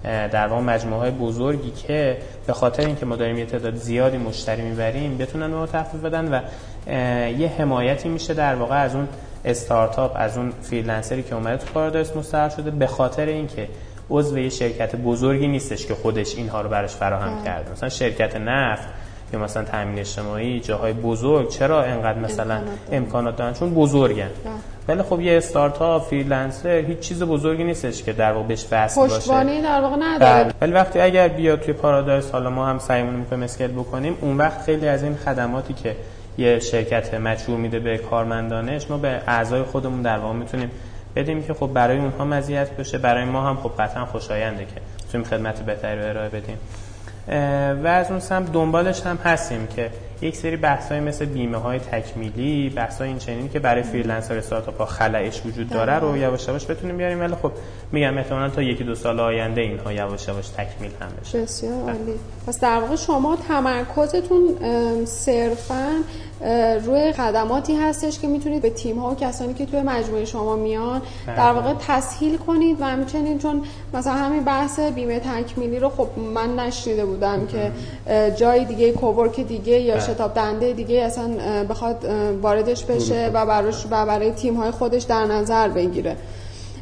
در واقع مجموعه‌های بزرگی که به خاطر اینکه ما داریم یه تعداد زیادی مشتری می‌بریم بتونن ما تخفیف بدن و یه حمایتی میشه در واقع از اون استارتاپ، از اون فریلنسری که اومده تو پارادایس مستقر شده، به خاطر اینکه عضو یه شرکت بزرگی نیستش که خودش اینها رو براش فراهم کرده. مثلا شرکت نفت یا مثلا تامین اجتماعی، جاهای بزرگ چرا اینقدر مثلا امکانات دارن؟ چون بزرگن. ولی خب یه استارتاپ، فریلنسر هیچ چیز بزرگی نیستش که در واقع بهش وصل باشه، پشتوانه در واقع نداره. ولی وقتی اگر بیاد توی پارادایس، حالا ما هم سعیمون می‌کنیم اسکیل بکنیم، اون وقت خیلی از این خدماتی که یه شرکت مجبور میده به کارمندانش، ما به اعضای خودمون در واقع میتونیم بدیم که خب برای اونها مزیت بشه، برای ما هم خب قطعا خوشاینده که میتونیم خدمت بهتری رو ارائه بدیم. و از اون سمت دنبالش هم هستیم که یک سری بحث‌های مثل بیمه‌های تکمیلی، بحث‌های این چنینی که برای فریلنسر استارتاپ‌ها خلأش وجود داره رو یواش یواش بتونیم بیاریم. ولی خب میگم احتمالاً تا یکی دو سال آینده اینها یواش یواش تکمیل هم بشه. بسیار عالی. پس در واقع شما تمرکزتون صرفاً روی خدماتی هستش که میتونید به تیم‌ها و کسانی که توی مجموعه شما میان در واقع تسهیل کنید و همچنین چون مثلا همین بحث بیمه تکمیلی رو خب من نشنیده بودم که جای دیگه، کوورک دیگه یا شتاب دنده دیگه اصلا بخواد واردش بشه و براش و برای تیم‌های خودش در نظر بگیره.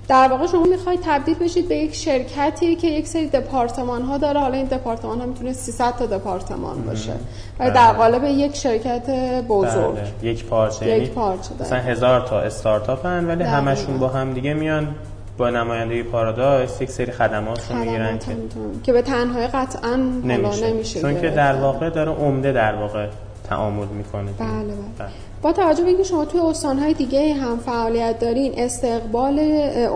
در واقع شما میخواید تبدیل بشید به یک شرکتی که یک سری دپارتمان ها داره، حالا این دپارتمان ها میتونه سیصد تا دپارتمان باشه و در قالب یک شرکت بزرگ، یک پارچه، یک پارچه مثلا هزار تا استارتاپ هن ولی همشون با هم دیگه میان با نمایندگی پارادایس یک سری خدمات رو میگیرن که که به تنهایی قطعاً نمیشه, نمیشه چون که در واقع داره عمده در واقع تعامل میکنه. بله بله, بله. با توجه به اینکه شما توی استان‌های دیگه هم فعالیت دارین، استقبال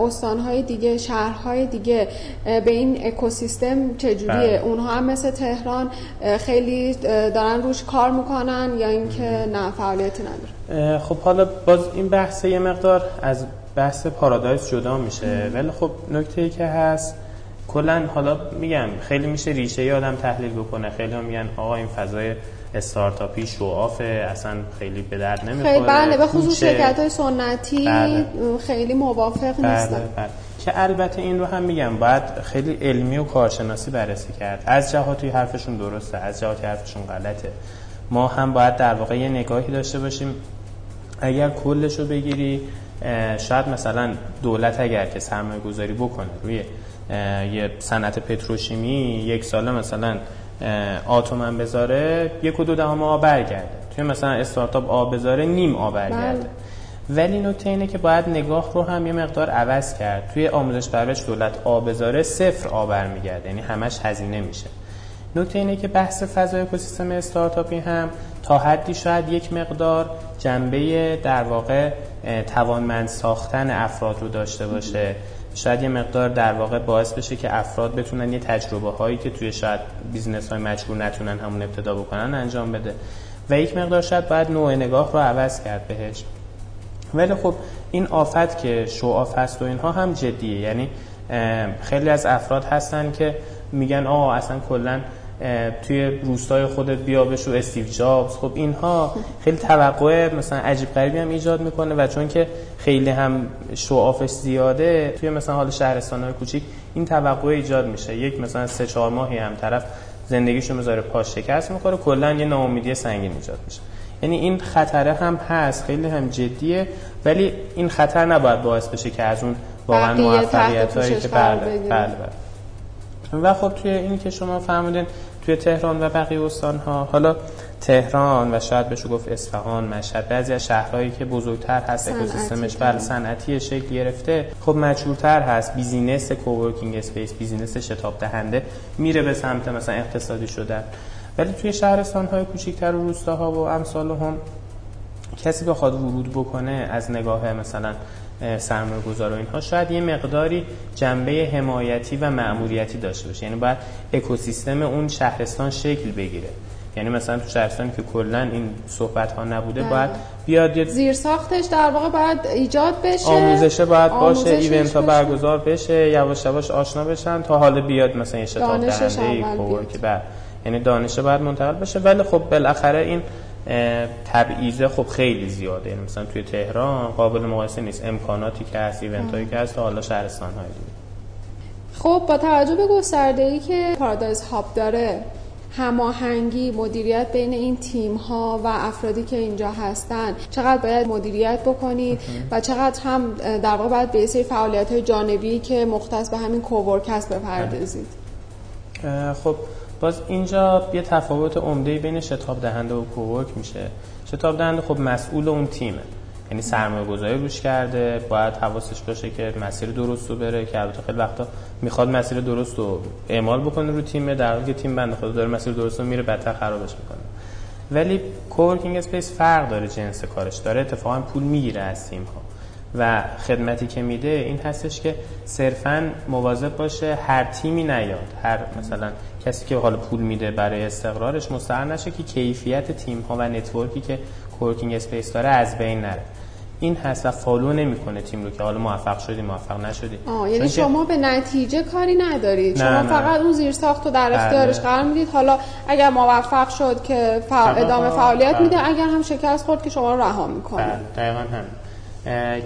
استان‌های دیگه، شهرهای دیگه به این اکوسیستم چجوریه؟ اونها هم مثل تهران خیلی دارن روش کار میکنن یا اینکه نه فعالیتی نداره؟ خب حالا باز این بحث یه مقدار از بحث پارادایس جدا میشه. ولی خب نکته‌ای که هست کلاً، حالا میگم خیلی میشه ریشه‌ای آدم تحلیل بکنه، خیلی هم میگن آقا این فضای استارتاپی شوافه، اصلا خیلی به درد نمیخوره. بله، به خصوص شرکت‌های سنتی بله. خیلی موافق بله نیستن. بله بله. که البته این رو هم میگم باید خیلی علمی و کارشناسی بررسی کرد. از جهاتی حرفشون درسته، از جهاتی حرفشون غلطه. ما هم باید در واقع یه نگاهی داشته باشیم. اگر کلش رو بگیری، شاید مثلا دولت اگر که سرمایه‌گذاری بکنه روی یه صنعت پتروشیمی، یک ساله مثلا آتومن بذاره، یک و دو دهم آب برگرده. توی مثلا استارتاپ آب بذاره، نیم آب برگرده. ولی نکته اینه که باید نگاه رو هم یه مقدار عوض کرد. توی آموزش پرورش دولت آب بذاره، صفر آب برمیگرده، یعنی همش هزینه میشه. نکته اینه که بحث فضای اکوسیستم استارتاپی هم تا حدی شاید یک مقدار جنبه در واقع توانمند ساختن افراد رو داشته باشه. شاید یه مقدار در واقع باعث بشه که افراد بتونن یه تجربه هایی که توی شاید بیزنس های مجبور نتونن همون ابتدا بکنن انجام بده و یک مقدار شاید باید نوع نگاه رو عوض کرد بهش. ولی خب این آفت که شوآف هست و اینها هم جدیه، یعنی خیلی از افراد هستن که میگن آه اصلا کلن توی روستای خودت بیا بشو استیو جابز. خب اینها خیلی توقع مثلا عجیب غریبی هم ایجاد میکنه و چون که خیلی هم شوافش زیاده توی مثلا حال شهرستان‌های کوچیک این توقع ایجاد میشه. یک مثلا سه چهار ماهی هم طرف زندگیشو میذاره پاش شکست میخوره، کلا یه ناامیدی سنگین ایجاد میشه. یعنی این خطره هم هست، خیلی هم جدیه، ولی این خطر نباید باعث بشه که از اون واقعا موفقیتایی که بله بله و خب توی این که شما فهمیدین توی تهران و بقیه استان‌ها، حالا تهران و شاید بشه گفت اصفهان، مشهد، بعضی از شهرهایی که بزرگتر هست اکوسیستمش بر صنعتی شکل گرفته، خب مشهورتر هست، بیزینس کوورکینگ اسپیس، بیزینس شتاب دهنده میره به سمت مثلا اقتصادی شدن. ولی توی شهرستان‌های کوچیک‌تر و روستاها و امثال هم کسی بخواد ورود بکنه از نگاه مثلا سرمایه‌گذار و اینها، شاید یه مقداری جنبه حمایتی و مأموریتی داشته باشه. یعنی باید اکوسیستم اون شهرستان شکل بگیره. یعنی مثلا تو شهرستانی که کلا این صحبت ها نبوده ده. باید بیاد زیر ساختش در واقع باید ایجاد بشه، آموزشه باید باشه، ایونت ها برگزار بشه، یواش یواش آشنا بشن تا حالا بیاد مثلا یه شتاب دهنده کوورک بعد، یعنی دانشه باید منتقل بشه. ولی خب بالاخره این تبعیضه خب خیلی زیاده، یعنی مثلا توی تهران قابل مقایسه نیست امکاناتی که هست، ایونتایی که هست، حالا شهرستان‌های دیگه. خب با توجه به گسترده‌ای که پارادایس هاب داره، هماهنگی مدیریت بین این تیم‌ها و افرادی که اینجا هستن چقدر باید مدیریت بکنید و چقدر هم در واقع باید به سری فعالیت‌های جانبی که مختص به همین کوورک هست بپردازید؟ خب باز اینجا یه تفاوت عمده‌ای بین شتاب دهنده و کوورک میشه. شتاب دهنده خب مسئول اون تیمه، یعنی سرمایه‌گذاری روش کرده، باید حواسش باشه که مسیر درست رو بره، که البته خیلی وقتا میخواد مسیر درست رو اعمال بکنه رو تیمه، در حالی که تیم بنده خدا داره مسیر درست رو میره بدتر خرابش میکنه. ولی کوورکینگ اسپیس فرق داره، جنس کارش داره، اتفاقا پول میگیره از تیم‌ها و خدمتی که میده این هستش که صرفاً مواظب باشه هر تیمی نیاد، هر مثلا کسی که حالا پول میده برای استقرارش مستقر نشه که کیفیت تیم‌ها و نتورکی که کوورکینگ اسپیس داره از بین نره. این هست و فالو نمیکنه تیم رو که حالا موفق شدی موفق نشدی. آه یعنی شما به نتیجه کاری ندارید، شما نه فقط نه. اون زیر ساخت رو در اختیارش قرار میدید، حالا اگر موفق شد که فعال ادامه فعالیت میده، اگر هم شکست خورد که شما رو رها میکنه. دقیقاً هم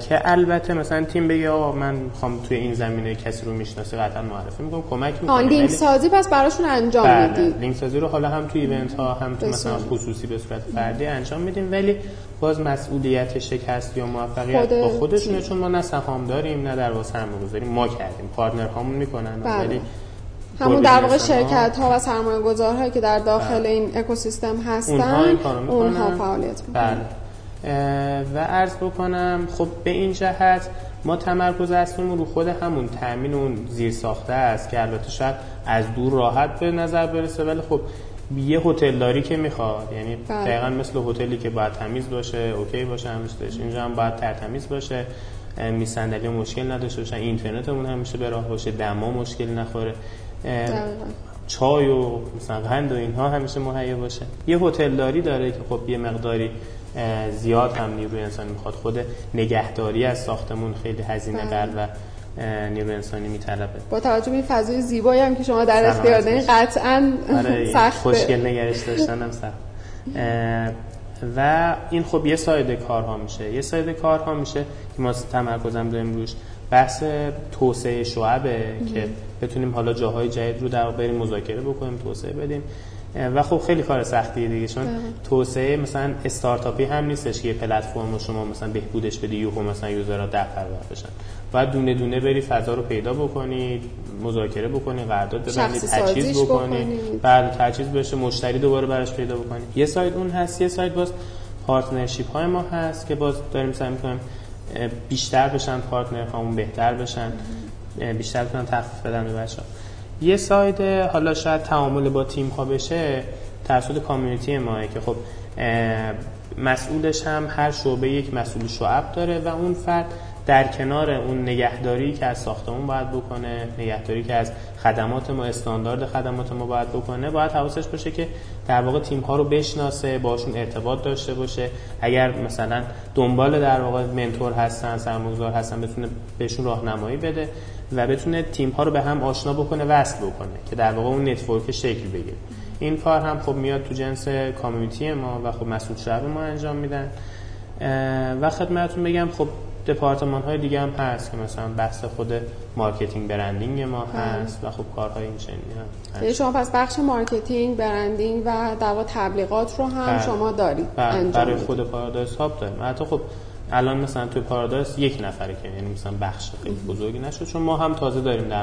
که البته مثلا تیم بگه آه من میخوام توی این زمینه کسی رو میشناسه قطعا معرفی میکنم، کمک میکنم. لینک سازی پس براشون انجام میدید؟ لینک سازی رو حالا هم توی ایونت ها هم تو مثلا خصوصی به صورت فردی انجام میدیم، ولی باز مسئولیت شکست یا موفقیت با خودشونه، چون ما نه سهام داریم نه در واقع سرمایه‌گذاری ما کردیم، پارتنر هامون میکنن. ولی همون در واقع شرکت ها و سرمایه گذارهایی که در داخل بله. این اکوسیستم هستن اونها فعالیت میکنن. و عرض بکنم خب به این جهت ما تمرکز اصلیمون رو خود همون تامین اون زیر ساخته است که البته شاید از دور راحت به نظر برسه، ولی خب یه هتلداری که میخواد، یعنی بله. دقیقاً مثل هتلی که باید تمیز باشه، اوکی باشه، همیشه اینجا هم باید ترتمیز باشه، میز صندلی مشکل نداشته باشه، اینترنتمون همیشه به راه باشه، دما مشکل نخوره، چای و مثلا قند و اینها همیشه مهیا باشه. یه هتلداری داره که خب یه مقداری زیاد هم نیروی انسانی میخواد، خود نگهداری از ساختمون خیلی هزینه بر و نیروی انسانی میطلبه. با توجه به این فضای زیبایی هم که شما در اختیار دارین قطعاً سخته، خوشگل نگرش داشتن هم سخت. و این خب یه ساید کارها میشه. یه ساید کارها میشه که ما تمرکزم داریم روش بحث توسعه شعبه که بتونیم حالا جاهای جدید رو در بریم مذاکره بکنیم، توسعه بدیم. و خب خیلی کار سختیه دیگه، چون توسعه مثلا استارتاپی هم نیستش که یه پلتفرم رو شما مثلا بهبودش بدی یوهو مثلا یوزرها ده برابر بشن. باید دونه دونه بری فضا رو پیدا بکنی، مذاکره بکنی، قرارداد ببندی، تجهیز بکنی، بعد تجهیز بشه، مشتری دوباره براش پیدا بکنی. یه سایت اون هست، یه سایت باز پارتنرشیپ های ما هست که باز داریم سعی می‌کنیم بیشتر بشن پارتنرهامون، بهتر بشن، بیشتر بتونن تخفیف بدن به بچه‌ها. یه ساید حالا شاید تعامل با تیم ها بشه، توسط کامیونیتی ماه که خب مسئولش هم هر شعبه یک مسئول شعب داره و اون فرد در کنار اون نگهداری که از ساختمون باید بکنه، نگهداری که از خدمات ما، استاندارد خدمات ما باید بکنه، باید حواسش باشه که در واقع تیم ها رو بشناسه، باشون ارتباط داشته باشه. اگر مثلا دنبال در واقع منتور هستن، سرمایه‌گذار هستن، بتونه بهشون راهنمایی بده و بتونه تیم ها رو به هم آشنا بکنه، وصل بکنه که در واقع اون نتورک شکل بگیره. این کار هم خب میاد تو جنس کامیونیتی ما و خب مسئول شعب ما انجام میدن. و خدمتتون بگم خب دپارتمان های دیگه هم هست که مثلا بحث خود مارکتینگ برندینگ ما هست و خب کارهای این چنینی هم هست. شما پس بخش مارکتینگ برندینگ و در واقع تبلیغات رو هم بر. شما دارید انجام برای خود پارادایس هاب داریم. حتی خب الان مثلا توی پارادایس یک نفره که یعنی مثلا بخش خیلی بزرگی نشد، چون ما هم تازه داریم در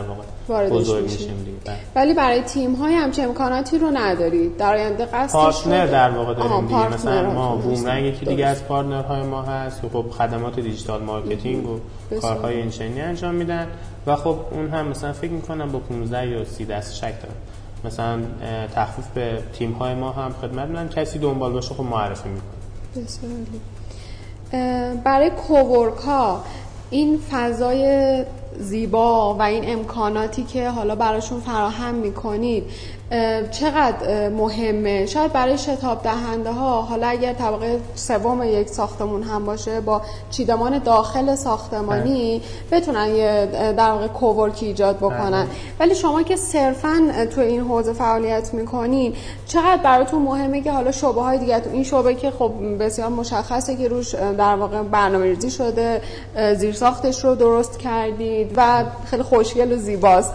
واقع بزرگ میشیم دیگه. ولی برای تیم های هم چه امکاناتی رو ندارید در آینده؟ قصدش پارتنر در واقع داریم دیگه، مثلا ما بومرنگ یکی دیگه از پارتنر های ما هست که خب خدمات دیجیتال مارکتینگ و کارهای این چنینی انجام میدن و خب اون هم مثلا فکر میکنم با پانزده یا سی دست شک دارن، مثلا تخفیف به تیم های ما هم خدمت میدن، کسی دنبال باشه خب معرفی میکنه. بسیار برای کوورک ها این فضای زیبا و این امکاناتی که حالا براشون فراهم میکنید چقدر مهمه؟ شاید برای شتاب دهنده ها، حالا اگر طبقه سوم یک ساختمون هم باشه با چیدمان داخل ساختمانی ها. بتونن یه در واقع کوورکی ایجاد بکنن ها. ولی شما که صرفاً تو این حوزه فعالیت میکنین چقدر براتون مهمه که حالا شعبه های دیگه، این شعبه که خب بسیار مشخصه که روش در واقع برنامه‌ریزی شده، زیرساختش رو درست کردید و خیلی خوشگل و زیباست،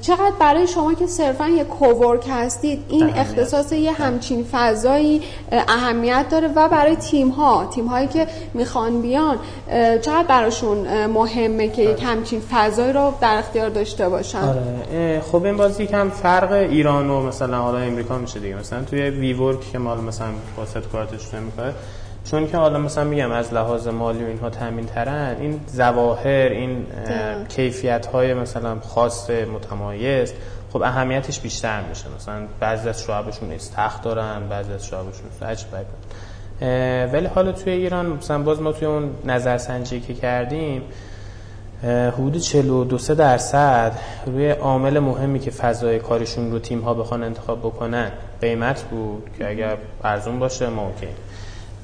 چقدر برای شما که صرفاً صرفاً یک کوورک هستید، این اختصاص یه همچین فضایی اهمیت داره و برای تیم‌ها، تیم‌هایی که میخوان بیان چقدر براشون مهمه که یک همچین فضایی رو در اختیار داشته باشن. آره. خب این باز یکم فرق ایران و مثلا حالا امریکا میشه دیگه. مثلا توی ویورک که مال مثلا واسط کارتش نمی‌کنه، چون که حالا مثلا میگم از لحاظ مالی و اینها تامین ترن، این ظواهر، این کیفیت‌های مثلا خاص متمایز، خب اهمیتش بیشتر میشه. مثلا بعضی از شعبشون استخ دارن، بعضی از شعبشون فج بایدن. ولی حالا توی ایران مثلا باز ما توی اون نظرسنجی که کردیم حدود چهل و دو درصد روی عامل مهمی که فضای کارشون رو تیم‌ها بخوان انتخاب بکنن قیمت بود که اگر ارزون باشه ما اوکی.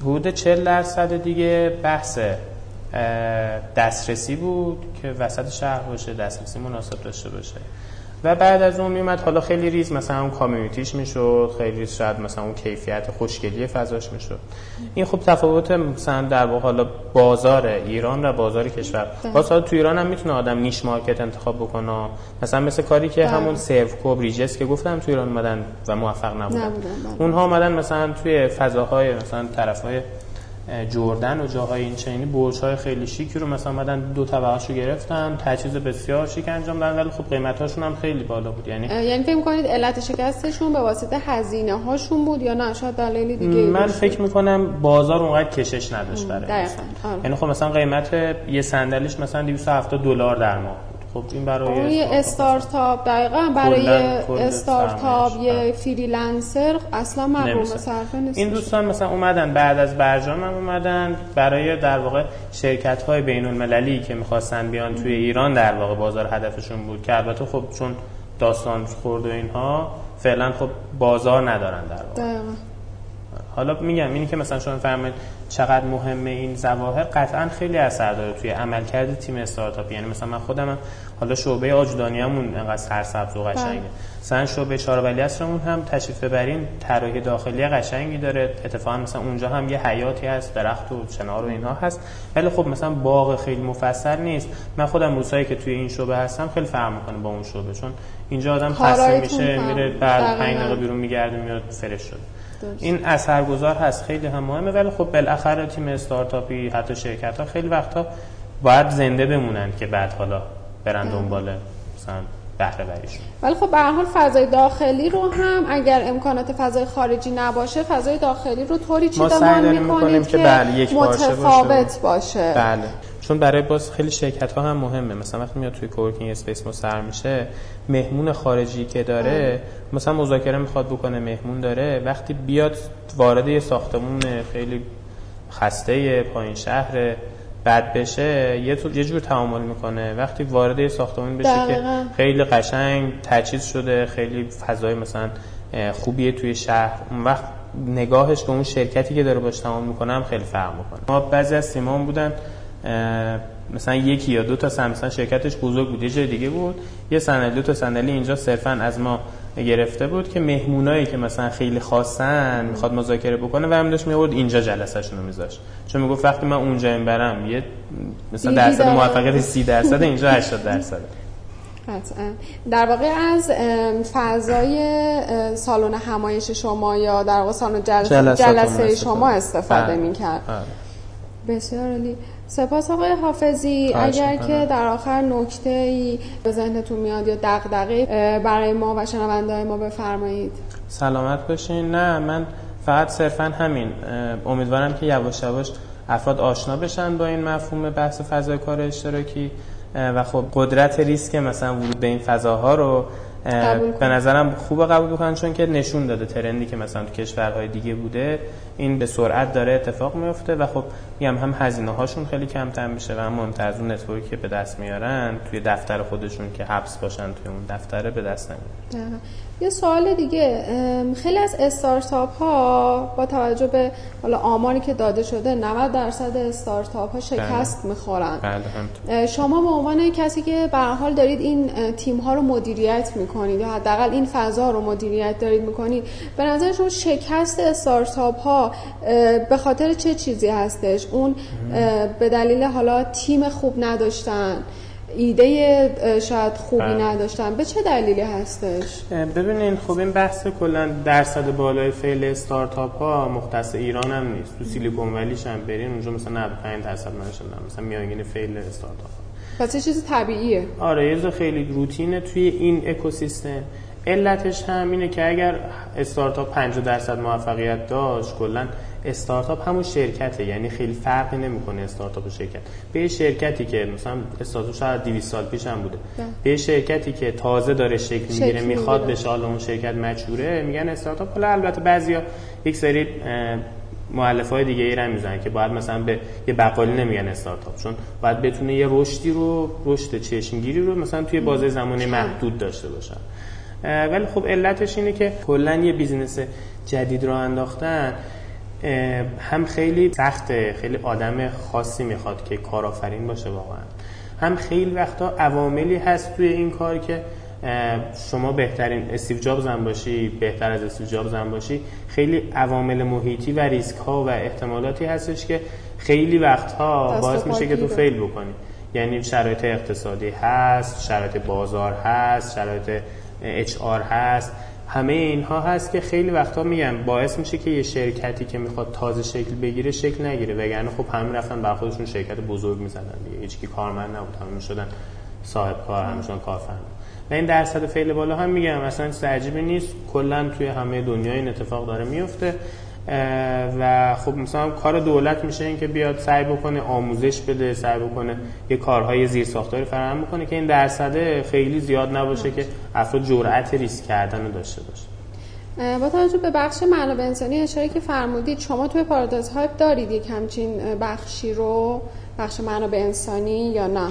حدود چهل درصد دیگه بحث دسترسی بود که وسط شهر باشه، دسترسی مناسب داشته باشه. و بعد از اون میومد حالا خیلی ریز مثلا اون کامیونیتیش میشد، خیلی ریز شاید مثلا اون کیفیت خوشگلی فضاش میشد. این خب تفاوت مثلا در واقع حالا بازار ایران و بازار کشور. واسه تو ایران هم میتونه آدم نیش مارکت انتخاب بکنه، مثلا مثل کاری که بره. همون سرو کوب ریجس که گفتم تو ایران اومدن و موفق نبودن، اونها اومدن مثلا توی فضاهای مثلا طرفای جردن و جاهای این چنینی برج‌های خیلی شیکی رو مثلا اومدن دو طبقه‌اشو گرفتن، تجهیز بسیار شیک انجام دادن، ولی خب قیمتاشون هم خیلی بالا بود. یعنی یعنی فکر می‌کنید علت شکستشون به واسطه هزینه‌هاشون بود یا نه شاید دلیل دیگه؟ من فکر می‌کنم بازار اونقدر کشش نداشت برای دقیقاً. یعنی خب مثلا قیمت یه صندلیش مثلا دویست و هفتاد دلار در ماه بود. خب این برای استارتاپ دقیقاً برای استارتاپ یه فریلنسر اصلا مفهوم صرفه نیست. این دوستان مثلا اومدن بعد از برجام هم اومدن برای در واقع شرکت‌های بین‌المللی که می‌خواستن بیان توی ایران در واقع بازار هدفشون بود که البته خب چون داستان خورد و اینها فعلا خب بازار ندارن در واقع. دقیقاً. حالا میگم اینی که مثلا شما فرمایید چقدر مهمه این ظواهر، قطعا خیلی اثر داره توی عملکرد تیم استارتاپ. یعنی مثلا من خودم حالا شعبه آجودانیامون اینقدر سرسبز و قشنگه، مثلا شعبه چهاربلی استمون هم تشریف ببرین طراحی داخلی قشنگی داره، اتفاقا مثلا اونجا هم یه حیاتی هست، درخت و چنار و اینها هست، ولی خب مثلا باغ خیلی مفصل نیست. من خودم روزایی که توی این شعبه هستم خیلی فرق می‌کنه با اون شعبه، چون اینجا آدم خسته میشه میره بعد پنج دقیقه بیرون میگرده میاد فرش شده. این اثرگذار هست، خیلی هم مهمه. ولی خب بالاخره تیم استارتاپی حتی شرکت‌ها خیلی وقتا باید زنده بمونن که بعد حالا برن دنبال مثلا بهره بریشون. ولی خب به هر حال فضای داخلی رو هم اگر امکانات فضای خارجی نباشه، فضای داخلی رو طوری چیدمان می‌کنیم که بله متفاوت باشه. بله، چون برای باز خیلی شرکت‌ها هم مهمه. مثلا وقتی میاد توی کوورکینگ اسپیس ما سر میشه، مهمون خارجی که داره آه. مثلا مذاکره میخواد بکنه، مهمون داره، وقتی بیاد وارد یه ساختمون خیلی خسته پایین شهر بد بشه، یه تو یه جور تعامل میکنه. وقتی وارد یه ساختمون بشه دقیقا. که خیلی قشنگ تجهیز شده، خیلی فضای مثلا خوبیه توی شهر، اون وقت نگاهش به اون شرکتی که داره باش تعامل میکنه هم خیلی فرق میکنه. ما بعضی از سیمان بودن مثلا یکی یا دو تا سمسن شرکتش بزرگ بود، یه جای دیگه بود، یه صندلی دو تا صندلی اینجا صرفاً از ما گرفته بود که مهمونایی که مثلا خیلی خاصن میخواد مذاکره بکنه و همداش میورد اینجا جلسه‌شون رو میذاشت، چون میگفت وقتی من اونجا اینبرم یه مثلا درصد موفقیت سی درصد، اینجا هشتاد درصد. قطعا در واقع از فضای سالن همایش شما یا در واقع سالن جلسه, جلسه شما استفاده می‌کرد. بسیار عالی. سپاس آقای حافظی. اگر شکنم. که در آخر نکته‌ای به ذهنتون میاد یا دغدغه‌ای برای ما و شنونده‌های ما بفرمایید. سلامت باشین. نه، من فقط صرفاً همین، امیدوارم که یواش یواش افراد آشنا بشن با این مفهوم بحث فضای کار اشتراکی و خب قدرت ریسک مثلا ورود به این فضاها رو به نظرم خوب قبول بکنن، چون که نشون داده ترندی که مثلا تو کشورهای دیگه بوده این به سرعت داره اتفاق میفته و خب میگم هم هزینه هاشون خیلی کمتر میشه و هم مهمتر از اون نتورکی که به دست میارن توی دفتر خودشون که حبس باشن توی اون دفتره به دست نمیارن. یه سوال دیگه، خیلی از استارتاپ ها با توجه به حالا آماری که داده شده نود درصد استارتاپ ها شکست میخورن. شما به عنوان کسی که به هر حال دارید این تیم ها رو مدیریت میکنید یا حداقل این فضا رو مدیریت دارید میکنید، به نظر شما شکست استارتاپ ها به خاطر چه چیزی هستش؟ اون به دلیل حالا تیم خوب نداشتن، ایده شاید خوبی هم. نداشتن. به چه دلیلی هستش؟ ببینین خب این بحث کلا درصد بالای فعل استارتاپ ها مختص ایران هم نیست. تو سیلیکون ولیش هم برین اونجا مثلا نود و پنج درصد نشدن، مثلا میانگین فعل استارتاپ ها. پس یه چیز طبیعیه. آره یه خیلی روتینه توی این اکوسیستم. علتش هم اینه که اگر استارتاپ پنجاه درصد موفقیت داشت، کلا استارتاپ همون شرکته، یعنی خیلی فرقی نمیکنه استارتاپ و شرکت. به شرکتی که مثلا استارتاپ شاید دویست سال پیش هم بوده، به شرکتی که تازه داره شکل میگیره میخواد بشه، حالا اون شرکت مجروره میگن استارتاپ. حالا البته بعضیا یک سری مؤلفه‌های دیگه ای رو میزنن که باید مثلا به یه بقالی نمیگن استارتاپ، چون باید بتونه یه رشدی رو رشد چشمگیری رو مثلا توی بازه زمانی محدود داشته باشه. ولی خب علتش اینه که کلا یه بیزینس جدید رو انداختن هم خیلی سخته، خیلی آدم خاصی میخواد که کارآفرین باشه واقعا، هم خیلی وقتا عواملی هست توی این کار که شما بهترین استیو جابز هم باشی، بهتر از استیو جابز هم باشی، خیلی عوامل محیطی و ریسک ها و احتمالاتی هستش که خیلی وقتها باعث میشه که تو فیل بکنی. یعنی شرایط اقتصادی هست، شرایط بازار هست، شرایط اچ آر هست، همه اینها هست که خیلی وقتا میگم باعث میشه که یه شرکتی که میخواد تازه شکل بگیره شکل نگیره، وگرنه خب همین رفتن بر خودشون شرکت بزرگ میزدن دیگه، هیچکی کارمند نبود، همون شدن صاحب کار، همون شدن کارفرما. و این درصد فعل بالا هم میگم اصلا چیز عجیبی نیست، کلا توی همه دنیا این اتفاق داره میفته. و خب مثلا کار دولت میشه این که بیاد سعی بکنه آموزش بده، سعی بکنه یه کارهای زیرساختاری فراهم بکنه که این درصد خیلی زیاد نباشه که افراد جرأت ریسک کردن رو داشته باشه. با توجه به بخش منابع انسانی اشاره که فرمودید، شما توی پارادایس هاب دارید یک همچین بخشی رو، بخش منابع انسانی یا نه؟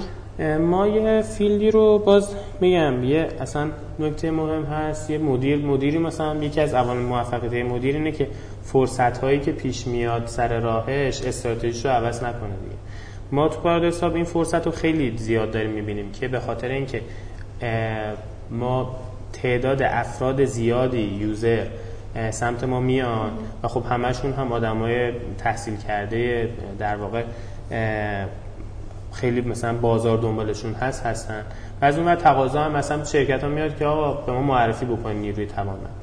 ما یه فیلدی رو باز میگم یه اصلا نکته مهم هست، یه مدیر مدیری مثلا یکی از عوامل موفقیت مدیر اینه که فرصت هایی که پیش میاد سر راهش استراتژیش رو عوض نکنه دیگه. ما تو پارادایس هاب این فرصت رو خیلی زیاد داریم میبینیم که به خاطر اینکه ما تعداد افراد زیادی یوزر سمت ما میان و خب همشون هم آدمای تحصیل کرده در واقع خیلی مثلا بازار دنبالشون هست هستن و از اون ور تقاضا هم مثلا شرکت ها میاد که آقا به ما معرفی بکنید نیروی توانمند.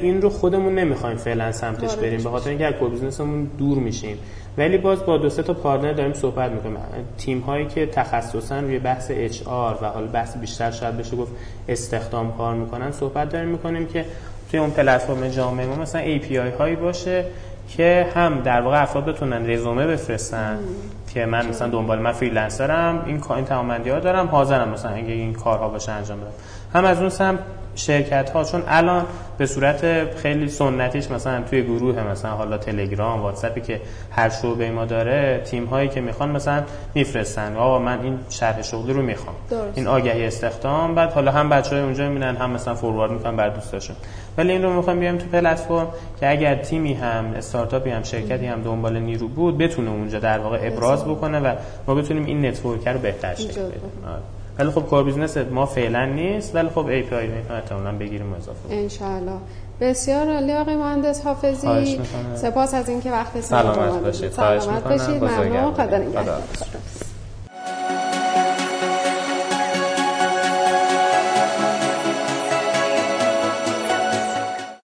این رو خودمون نمیخوایم فعلا سمتش بریم به خاطر اینکه از کور بیزنسمون دور میشیم، ولی باز با دو سه تا پارتنر داریم صحبت میکنیم، تیم هایی که تخصصا روی بحث اچ آر و حالا بحث بیشتر شاید بشه گفت استخدام کار میکنن، صحبت داریم میکنیم که توی اون پلتفرم جامعه ما مثلا ای پی آی هایی باشه که هم در واقع افراد بتونن رزومه بفرستن مم. که من مثلا دنبال من فریلنسرم، این این توانمندی‌ها دارم، حاضرم مثلا اگه این کارها باشه انجام بدم. هم از اون سمت شرکت ها چون الان به صورت خیلی سنتیش مثلا توی گروه مثلا حالا تلگرام، واتساپی که هر شعبه ما داره، تیم هایی که میخوان مثلا میفرستن آقا من این شرح شغلی رو میخوام، درست. این آگهی استخدام، بعد حالا هم بچهای اونجا میبینن هم مثلا فوروارد میکنن بر دوستاشون. ولی این رو میخوام بیاریم تو پلتفرم که اگر تیمی هم استارتاپی هم شرکتی هم دنبال نیرو بود بتونه اونجا در واقع ابراز بکنه و ما بتونیم این نتورک رو بهتر شکل بدیم. ولی خب کار بیزنس ما فعلا نیست، ولی خب ای پی آی احتمالاً بگیریم اضافه انشاءالله. بسیار عالی آقای مهندس حافظی، سپاس از اینکه وقت سلامت باشید. سلامت باشید، ممنون. خدا نگهدار.